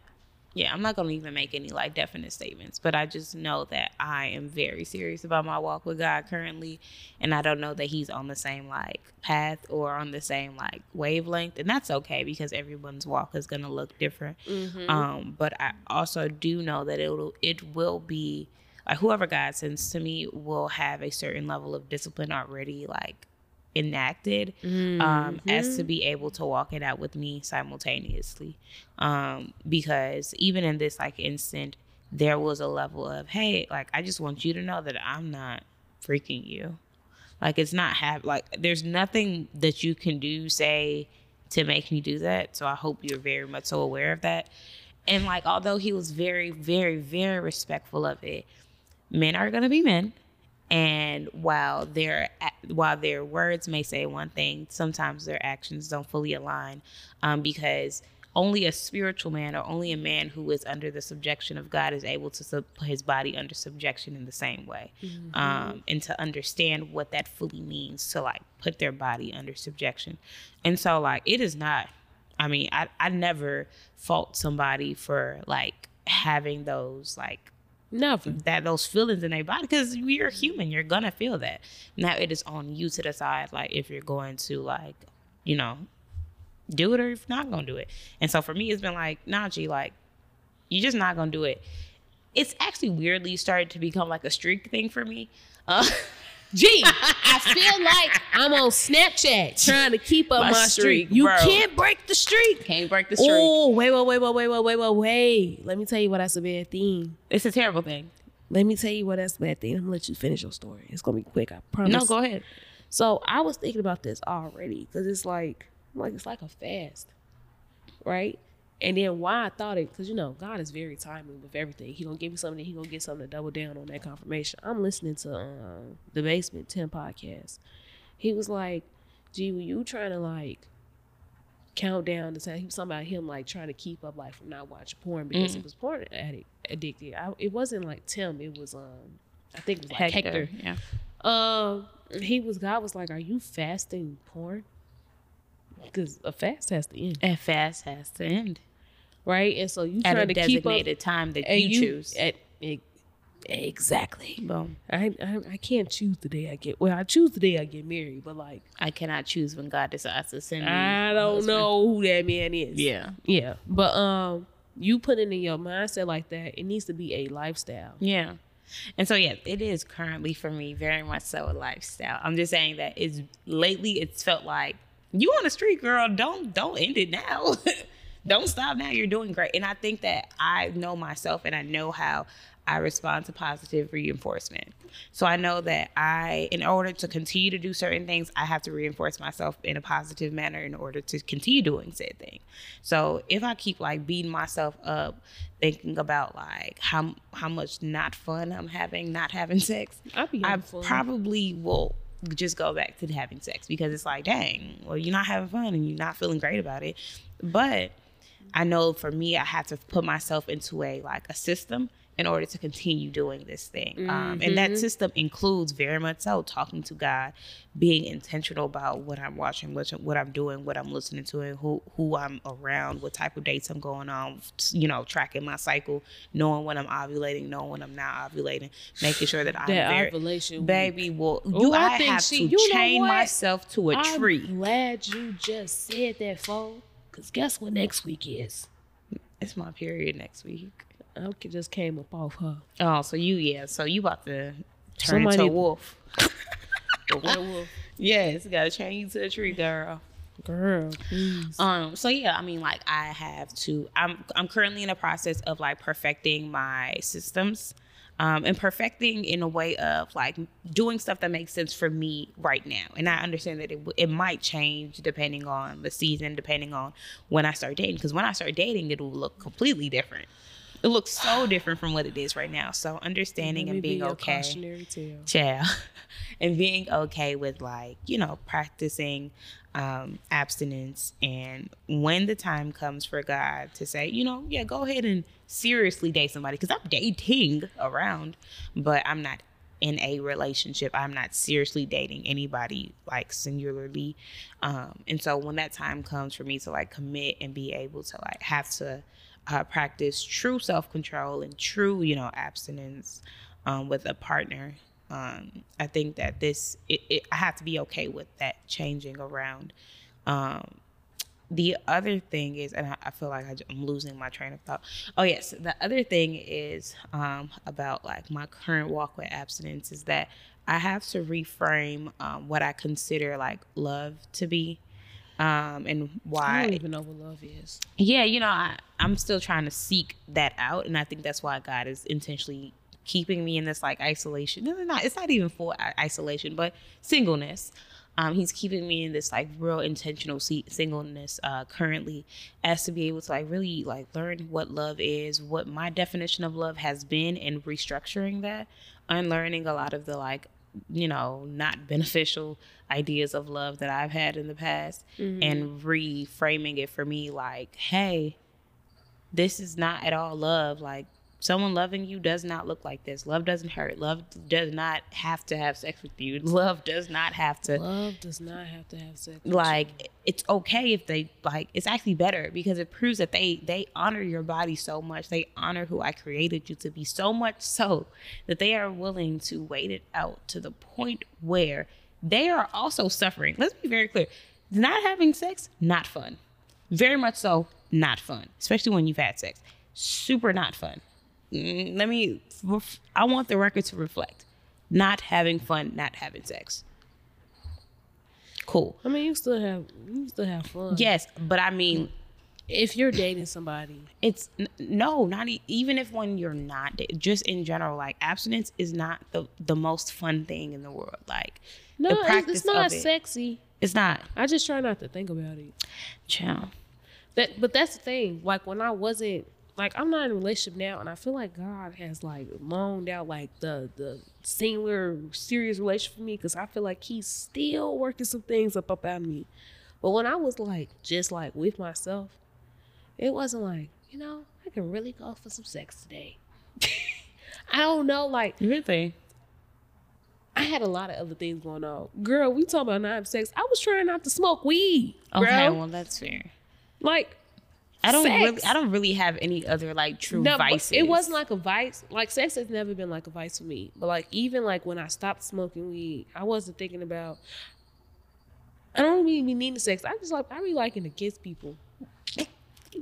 Yeah, I'm not going to even make any like definite statements, but I just know that I am very serious about my walk with God currently. And I don't know that he's on the same like path or on the same like wavelength. And that's okay, because everyone's walk is going to look different. Mm-hmm. But I also do know that it will be, like, whoever God sends to me will have a certain level of discipline already, like, enacted, mm-hmm. As to be able to walk it out with me simultaneously. Because even in this, like, instant, there was a level of, hey, like, I just want you to know that I'm not freaking you. Like, it's not there's nothing that you can do, say, to make me do that. So I hope you're very much so aware of that. And, like, although he was very, very, very respectful of it, men are going to be men, and while their words may say one thing, sometimes their actions don't fully align, because only a spiritual man, or only a man who is under the subjection of God, is able to put his body under subjection in the same way, mm-hmm. And to understand what that fully means to, like, put their body under subjection. And so, like, it is not, I mean, I never fault somebody for, like, having those, like, those feelings in their body, because you're human, you're gonna feel that. Now it is on you to decide, like, if you're going to, like, you know, do it or if not gonna do it. And so for me, it's been like, nah, G, like, you're just not gonna do it. It's actually weirdly started to become like a streak thing for me. G, I feel like I'm on Snapchat trying to keep up my streak. You can't break the streak. Oh, wait. Let me tell you why that's a bad thing. It's a terrible thing. I'm going to let you finish your story. It's going to be quick, I promise. No, go ahead. So I was thinking about this already, because it's like, it's like a fast, right? And then why I thought it, because, you know, God is very timely with everything. He gonna give me something, he gonna get something to double down on that confirmation. I'm listening to the Basement Tim podcast. He was like, "Gee, when you trying to, like, count down the time," he was talking about him, like, trying to keep up, like, from not watching porn, because he was porn addicted. It wasn't like Tim. It was I think it was like Hector. Yeah. God was like, are you fasting porn? Because a fast has to end. A fast has to end. Right? And so you try to keep up. At a designated time that you choose. Exactly. Boom. I can't choose the day I get. Well, I choose the day I get married, but like I cannot choose when God decides to send me. I don't know who that man is. Yeah, yeah. But you put it in your mindset like that. It needs to be a lifestyle. Yeah. And so yeah, it is currently for me very much so a lifestyle. I'm just saying that lately it's felt like you on the street, girl. Don't end it now. Don't stop now. You're doing great. And I think that I know myself and I know how I respond to positive reinforcement. So I know that in order to continue to do certain things, I have to reinforce myself in a positive manner in order to continue doing said thing. So if I keep like beating myself up, thinking about like how much not fun I'm having, not having sex, I probably will just go back to having sex because it's like, dang, well, you're not having fun and you're not feeling great about it. But I know for me, I have to put myself into a system in order to continue doing this thing. Mm-hmm. And that system includes very much so talking to God, being intentional about what I'm watching, what I'm doing, what I'm listening to, and who I'm around, what type of dates I'm going on, tracking my cycle, knowing when I'm ovulating, knowing when I'm not ovulating, making sure that I'm there. Ovulation baby, well, I have to chain myself to a tree. I'm glad you just said that, Paul, because guess what next week is? It's my period next week. I just came up off her. Oh, so you about to turn into a wolf. A werewolf. Yes, gotta chain you to a tree, girl. Girl, please. So yeah, I mean, I have to. I'm currently in the process of perfecting my systems, and perfecting in a way of doing stuff that makes sense for me right now. And I understand that it might change depending on the season, depending on when I start dating. Because when I start dating, it will look completely different. It looks so different from what it is right now. So understanding and being okay. Yeah. And being okay with practicing abstinence, and when the time comes for God to say, go ahead and seriously date somebody, because I'm dating around, but I'm not in a relationship. I'm not seriously dating anybody singularly. And so when that time comes for me to commit and be able to have to practice true self-control and true, abstinence with a partner, I think that I have to be okay with that changing around. The other thing is, and I feel like I'm losing my train of thought. Oh yes, the other thing is about my current walk with abstinence is that I have to reframe what I consider love to be. And why I don't even know what love is. Yeah, I'm still trying to seek that out, and I think that's why God is intentionally keeping me in this isolation. It's not even full isolation, but singleness. He's keeping me in this real intentional singleness currently, as to be able to really learn what love is, what my definition of love has been, and restructuring that, unlearning a lot of the not beneficial ideas of love that I've had in the past, mm-hmm. and reframing it for me hey, this is not at all love. Someone loving you does not look like this. Love doesn't hurt. Love does not have to have sex with you. Love does not have to have sex with you. It's okay if they it's actually better, because it proves that they honor your body so much. They honor who I created you to be so much so that they are willing to wait it out to the point where they are also suffering. Let's be very clear. Not having sex, not fun. Very much so, not fun. Especially when you've had sex. Super not fun. I want the record to reflect not having fun, not having sex. Cool. I mean, you still have fun. Yes, but I mean, if you're dating somebody, it's not even if when you're not, just in general, abstinence is not the most fun thing in the world. It's not sexy. It's not. I just try not to think about it. Child. But that's the thing. When I wasn't. I'm not in a relationship now, and I feel like God has, loaned out, the singular, serious relationship for me, because I feel like he's still working some things up out of me. But when I was, with myself, it wasn't I can really go for some sex today. I don't know, really? I had a lot of other things going on. Girl, we talking about sex. I was trying not to smoke weed. Okay, well, that's fair. Like, I don't really have any other like true vices. It wasn't like a vice. Like, sex has never been like a vice for me. But like, even like when I stopped smoking weed, I wasn't thinking about. I don't really need the sex. I be liking to kiss people.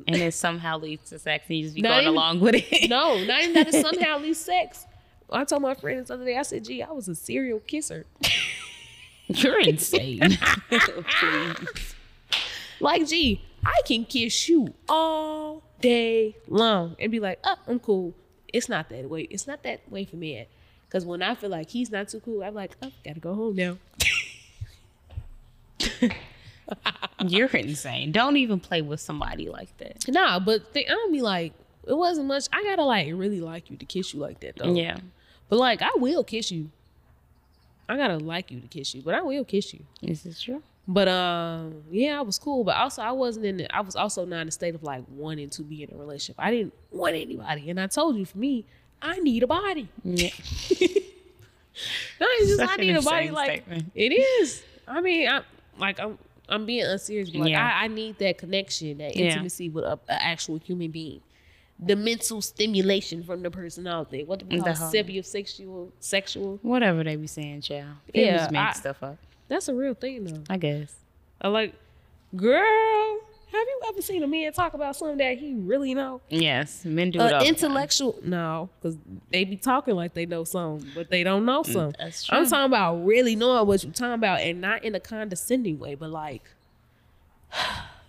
And it somehow leads to sex, and you just be going along with it. No, not even that it somehow leads to sex. I told my friend this other day, I said, gee, I was a serial kisser. You're insane. Please. Like, gee, I can kiss you all day long and be like, oh, I'm cool. It's not that way. It's not that way for me. Because when I feel like he's not too cool, I'm like, oh, gotta go home now. You're insane. Don't even play with somebody like that. Nah, but I don't be like, it wasn't much. I gotta like really like you to kiss you like that though. Yeah. But like, I will kiss you. I gotta like you to kiss you, but I will kiss you. Is this true? But yeah, I was cool. But also I was also not in a state of like wanting to be in a relationship. I didn't want anybody. And I told you, for me, I need a body. Yeah. No, it's just I need a body. Like, it is. I mean, I'm being unserious, but like, yeah. I need that connection, that intimacy with an actual human being. The mental stimulation from the person out there. What do we call sexual? Whatever they be saying, child. They just make stuff up. That's a real thing, though. I guess. I like, girl, have you ever seen a man talk about something that he really know? Yes, men do it all intellectual, no, because they be talking like they know something, but they don't know something. That's true. I'm talking about really knowing what you're talking about, and not in a condescending way, but like...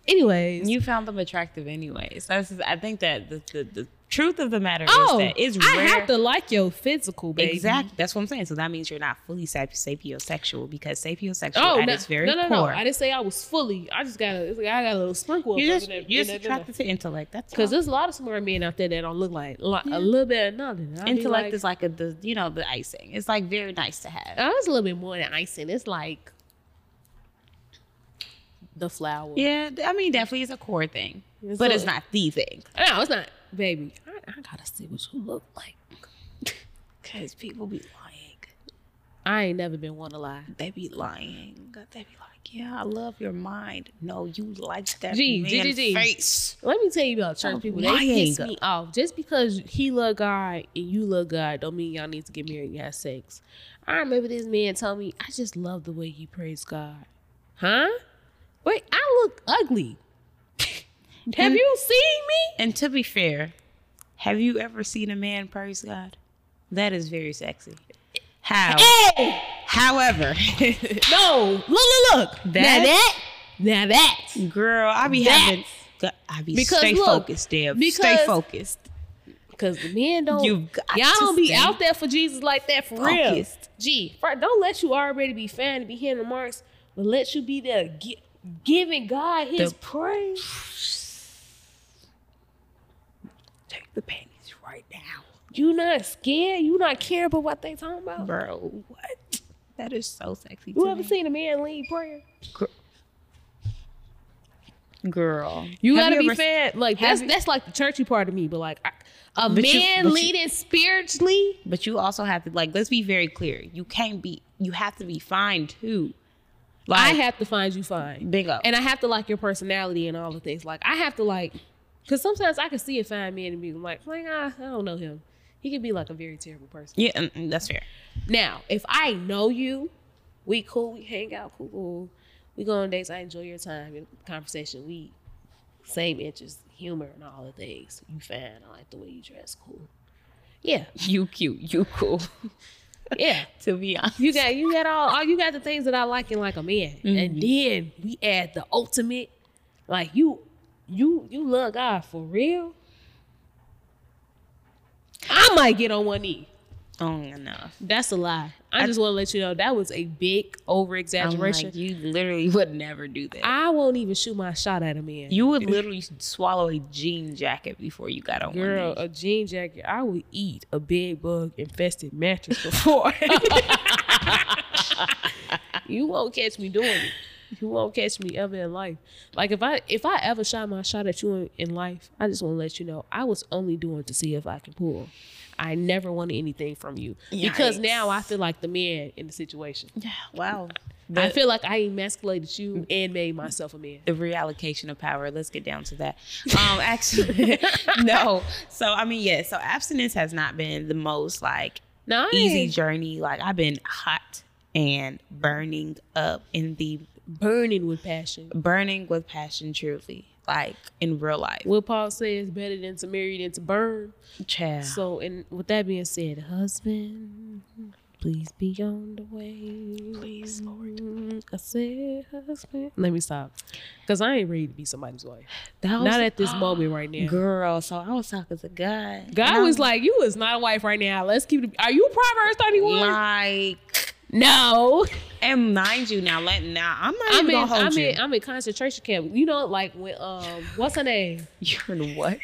Anyways, you found them attractive anyways. I think that the truth of the matter is that it's rare. I have to like your physical, baby. Exactly. That's what I'm saying. So that means you're not fully sapiosexual, because sapiosexual core. No. I didn't say I was fully. I just got a little sprinkle. You're just attracted to intellect. That's because there's a lot of smart men out there that don't look like a little bit of nothing. Intellect is like the icing. It's like very nice to have. It's a little bit more than icing. It's like the flower. Yeah, I mean, definitely it's a core thing. But it's not the thing. No, it's not. Baby, I gotta see what you look like. Because people be lying. I ain't never been one to lie. They be lying. They be like, yeah, I love your mind. No, you like that man's face. Let me tell you about church people. Lying. They piss me off. Just because he love God and you love God don't mean y'all need to get married and have sex. I remember this man told me, I just love the way he prays God. Huh? Wait, I look ugly. Have you seen me? And to be fair, have you ever seen a man praise God? That is very sexy. How? Hey! However. No. Look. Now that. Girl, stay focused, Deb. Stay focused. Because the men don't. Y'all don't be out there for Jesus like that for real. Gee, don't let you already be fine to be hearing the marks. But let you be there giving God his praise. Take the panties right now. You not scared? You not care about what they talking about? Bro, what? That is so sexy. You ever seen a man lead prayer? Girl. You gotta be fed. Like, that's like the churchy part of me, but like... leading spiritually? But you also have to, like, let's be very clear. You have to be fine too. Like, I have to find you fine. Bingo. And I have to like your personality and all the things. Like, I have to like, because sometimes I can see a fine man and be like, I don't know him. He could be like a very terrible person. Yeah, and that's fair. Now, if I know you, we cool, we hang out, cool. We go on dates, I enjoy your time, your conversation, we same interests, humor and all the things. You fine, I like the way you dress, cool. Yeah. You cute, you cool. Yeah, to be honest, you got the things that I like in like a man, and then we add the ultimate, like you love God for real. I might get on one knee. Oh no, that's a lie. I just want to let you know that was a big over exaggeration. Like, you literally would never do that. I won't even shoot my shot at a man. You would literally swallow a jean jacket before you got on one. Girl, a jean jacket. I would eat a big bug infested mattress before. You won't catch me doing it. You won't catch me ever in life. Like, if I ever shot my shot at you in life, I just want to let you know I was only doing to see if I can pull. I never wanted anything from you. Yikes. Because now I feel like the man in the situation. Yeah. Wow. I feel like I emasculated you and made myself a man. The reallocation of power. Let's get down to that. Actually, no. So, I mean, yeah. So abstinence has not been the most like easy journey. Like I've been hot and burning up in the burning with passion, truly. Like in real life. What Paul says, better than to marry than to burn. Child. So, and with that being said, husband, please be on the way. Please, Lord. I said, husband. Let me stop. Because I ain't ready to be somebody's wife. Not at this moment right now. Girl, so I was talking to God. God was like, you is not a wife right now. Let's keep it. Are you Proverbs 31? Like, no. And mind you, now I'm not even gonna hold you. I'm in concentration camp. You know, like when what's her name? You're in what?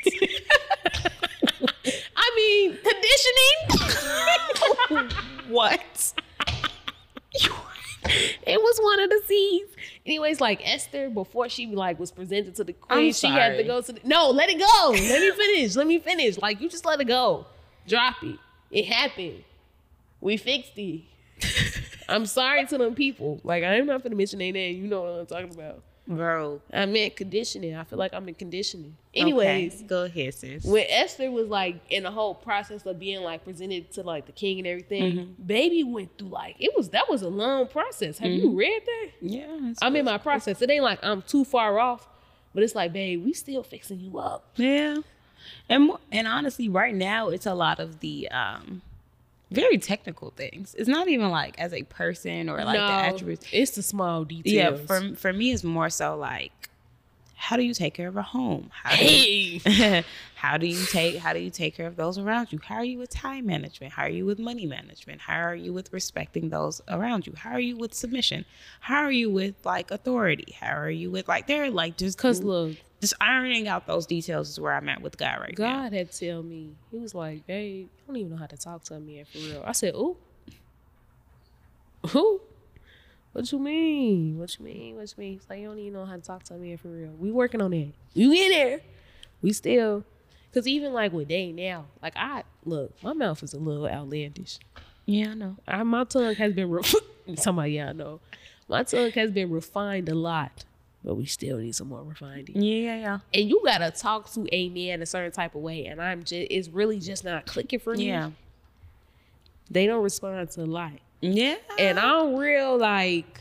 I mean, conditioning. What? It was one of the C's. Anyways, like Esther, before she like was presented to the queen, she had to go to the. No, let it go. Let me finish. Like you just let it go. Drop it. It happened. We fixed it. I'm sorry to them people. Like, I'm not finna mention their name. You know what I'm talking about. Bro. I meant conditioning. I feel like I'm in conditioning. Anyways. Okay. Go ahead, sis. When Esther was, like, in the whole process of being, like, presented to, like, the king and everything, mm-hmm. Baby went through, like, that was a long process. Have mm-hmm. you read that? Yeah. I'm in my process. It ain't like I'm too far off, but it's like, babe, we still fixing you up. Yeah. And honestly, right now, it's a lot of the, very technical things. It's not even like as a person or like the attributes. It's the small details. Yeah, for me, it's more so like, how do you take care of a home? How do you take care of those around you? How are you with time management? How are you with money management? How are you with respecting those around you? How are you with submission? How are you with like authority? How are you with like they're like just because look. Just ironing out those details is where I'm at with God right now. God had tell me, he was like, babe, I don't even know how to talk to a man for real. I said, ooh, what you mean? He's like, you don't even know how to talk to a man for real. We working on that. You in there. We still, because even like with dating now, like my mouth is a little outlandish. Yeah, I know. My tongue has been, my tongue has been refined a lot. But we still need some more refining. Yeah. And you gotta talk to a man a certain type of way, and it's really just not clicking for me. Yeah. They don't respond to a lot. Yeah. And I'm real like.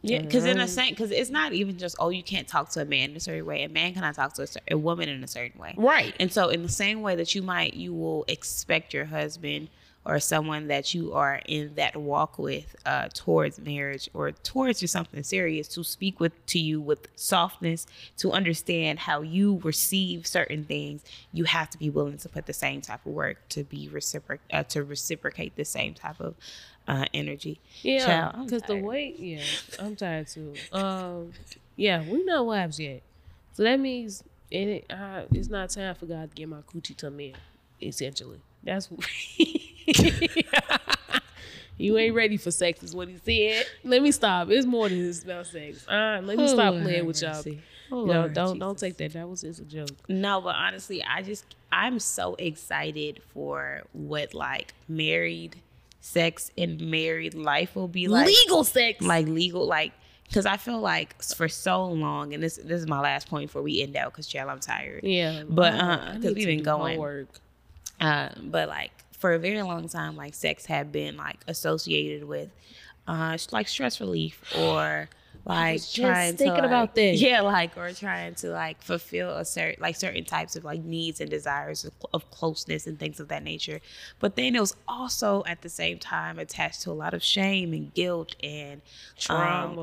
Yeah, because it's not even just you can't talk to a man in a certain way. A man cannot talk to a woman in a certain way. Right. And so in the same way that you will expect your husband. Or someone that you are in that walk with towards marriage or towards just something serious to speak to you with softness, to understand how you receive certain things. You have to be willing to put the same type of work to be to reciprocate the same type of energy. Yeah, because the weight. Yeah, I'm tired too. Yeah, we're not wives yet, so that means it's not time for God to get my coochie to me. Essentially, that's what. You ain't ready for sex is what he said. Let me stop. It's more than just about sex. Let me stop playing with y'all. Don't take that. That was just a joke. No, but honestly, I'm so excited for what like married sex and married life will be like. Legal sex. Like legal, like because I feel like for so long, and this is my last point before we end out because child, I'm tired. Yeah. But because we've been going. Homework. But like for a very long time, like sex had been like associated with, like stress relief or like trying to like fulfill a certain types of like needs and desires of closeness and things of that nature. But then it was also at the same time attached to a lot of shame and guilt and trauma.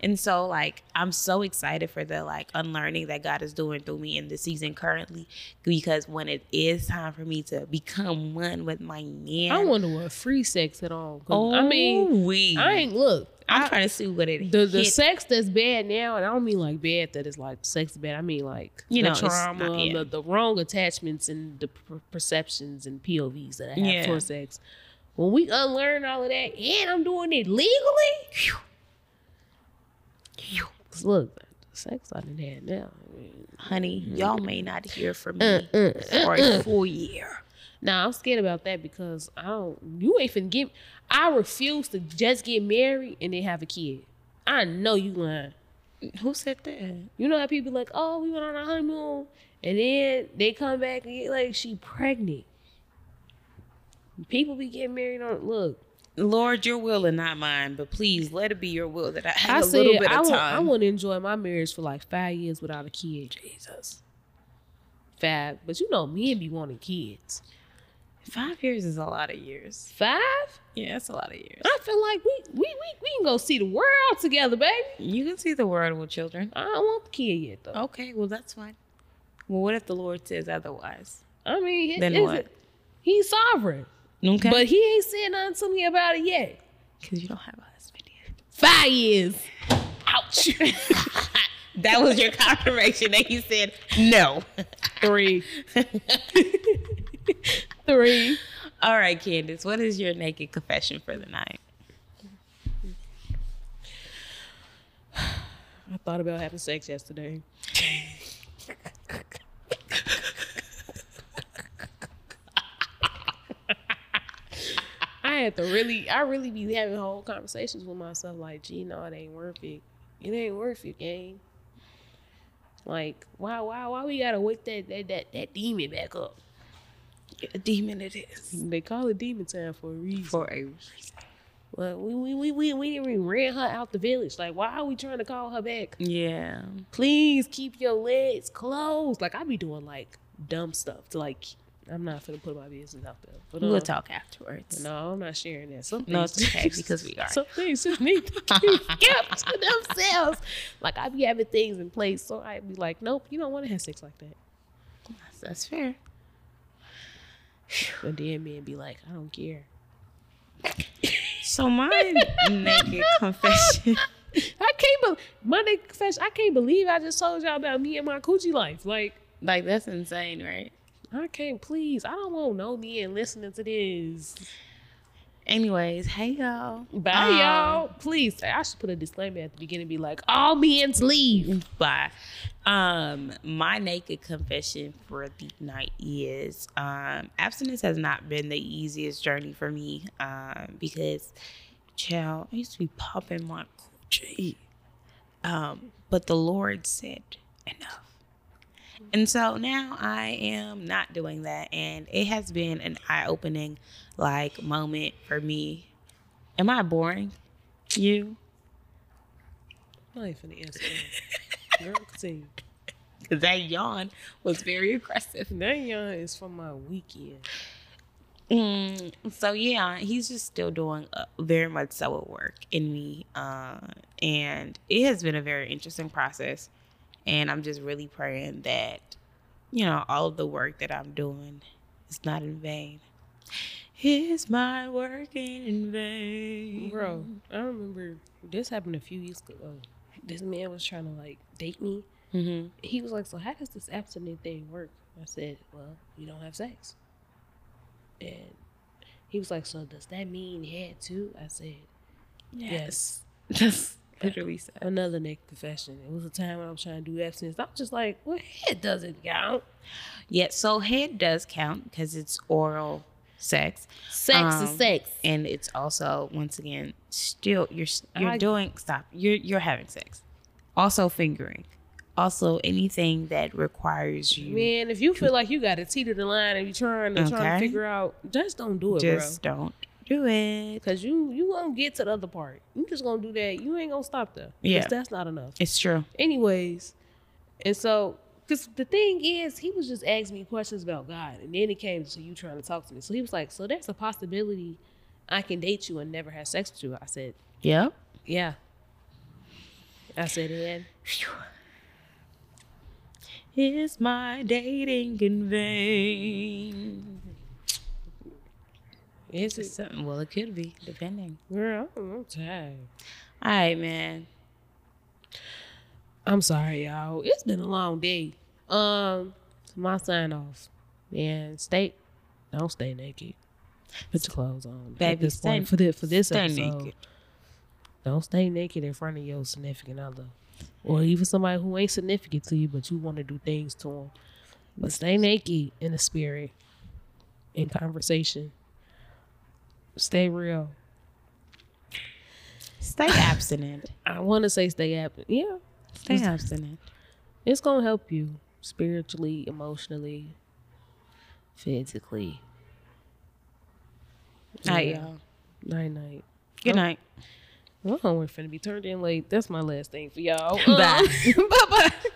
And so like, I'm so excited for the like unlearning that God is doing through me in this season currently, because when it is time for me to become one with my man, I wonder what free sex at all. I'm trying to see what it is. The sex that's bad now, and I don't mean like bad that is like sex bad. I mean like trauma, the wrong attachments and the perceptions and POVs that I have for sex. When we unlearn all of that, and I'm doing it legally. Because look, sex out of that now. Honey, y'all may not hear from me for a full year. Now, I'm scared about that because you ain't finna get, I refuse to just get married and then have a kid. I know you lying. Who said that? You know how people like, oh, we went on our honeymoon and then they come back and get like, she pregnant. People be getting married on, look. Lord, your will and not mine, but please let it be your will that I have a little bit of time. I want to enjoy my marriage for like 5 years without a kid. Jesus. 5. But you know, men be wanting kids. 5 years is a lot of years. 5? Yeah, that's a lot of years. I feel like we can go see the world together, baby. You can see the world with children. I don't want the kid yet, though. Okay, well, that's fine. Well, what if the Lord says otherwise? I mean, then what? He's sovereign. Okay. But he ain't said nothing to me about it yet. Because you don't have a husband yet. 5 years. Ouch. That was your confirmation that he said no. 3. 3. All right, Candace, what is your naked confession for the night? I thought about having sex yesterday. I really be having whole conversations with myself like, gee, no, it ain't worth it. It ain't worth it, gang. Like, why we gotta wake that demon back up? A demon it is. They call it demon time for a reason. For a reason. Well, we didn't even ran her out the village. Like, why are we trying to call her back? Yeah. Please keep your legs closed. Like, I be doing like dumb stuff to like. I'm not gonna put my business out there. But, we'll talk afterwards. No, I'm not sharing that. No, it's okay because we are. Some things just need to keep kept to themselves. Like I be having things in place, so I be like, nope, you don't want to have sex like that. That's fair. But then men be like, I don't care. So my naked confession. I can't believe I just told y'all about me and my coochie life. Like that's insane, right? I can't, please. I don't want no men listening to this. Anyways, hey, y'all. Bye, y'all. Please, I should put a disclaimer at the beginning. Be like, all men leave. Bye. My naked confession for the night is abstinence has not been the easiest journey for me because, child, I used to be popping my coochie. But the Lord said enough. And so now I am not doing that. And it has been an eye-opening, like, moment for me. Am I boring you? I'm not even going to answer that. Girl, continue. Because that yawn was very aggressive. That yawn is from my weekend. So, yeah, he's just still doing very much so at work in me. And it has been a very interesting process. And I'm just really praying that, you know, all of the work that I'm doing is not in vain. Is my working in vain? Bro, I remember this happened a few years ago. This man was trying to, like, date me. Mm-hmm. He was like, so how does this abstinence thing work? I said, well, you don't have sex. And he was like, so does that mean he had to? I said, yes. Literally said. Another naked confession. It was a time when I was trying to do abstinence. I'm just like, well, head doesn't count. Yeah, so head does count because it's oral sex. Sex is sex. And it's also, once again, still, you're having sex. Also fingering. Also anything that requires you. Man, if you feel like you got to teeter the line and you're trying to figure out, just don't do it, bro. Just don't. Do it. Because you won't get to the other part. You just gonna do that. You ain't gonna stop there. Yeah. That's not enough. It's true. Anyways, and so, because the thing is, he was just asking me questions about God. And then it came to you trying to talk to me. So he was like, so there's a possibility I can date you and never have sex with you. I said, Yeah. I said, and is my dating in vain? Is it something? Well, it could be, depending. Girl, I'm tired. All right, man. I'm sorry, y'all. It's been a long day. My sign off. Man, don't stay naked. Put your clothes on. Baby, at this point, for this episode, naked. Don't stay naked in front of your significant other. or even somebody who ain't significant to you, but you want to do things to them. But stay naked in the spirit, in conversation. Stay real. Stay abstinent. I want to say stay abstinent. Yeah. Stay abstinent. It's going to help you spiritually, emotionally, physically. Night, y'all. Night. Good night. Oh, we're finna be turned in late. That's my last thing for y'all. Bye. Bye-bye.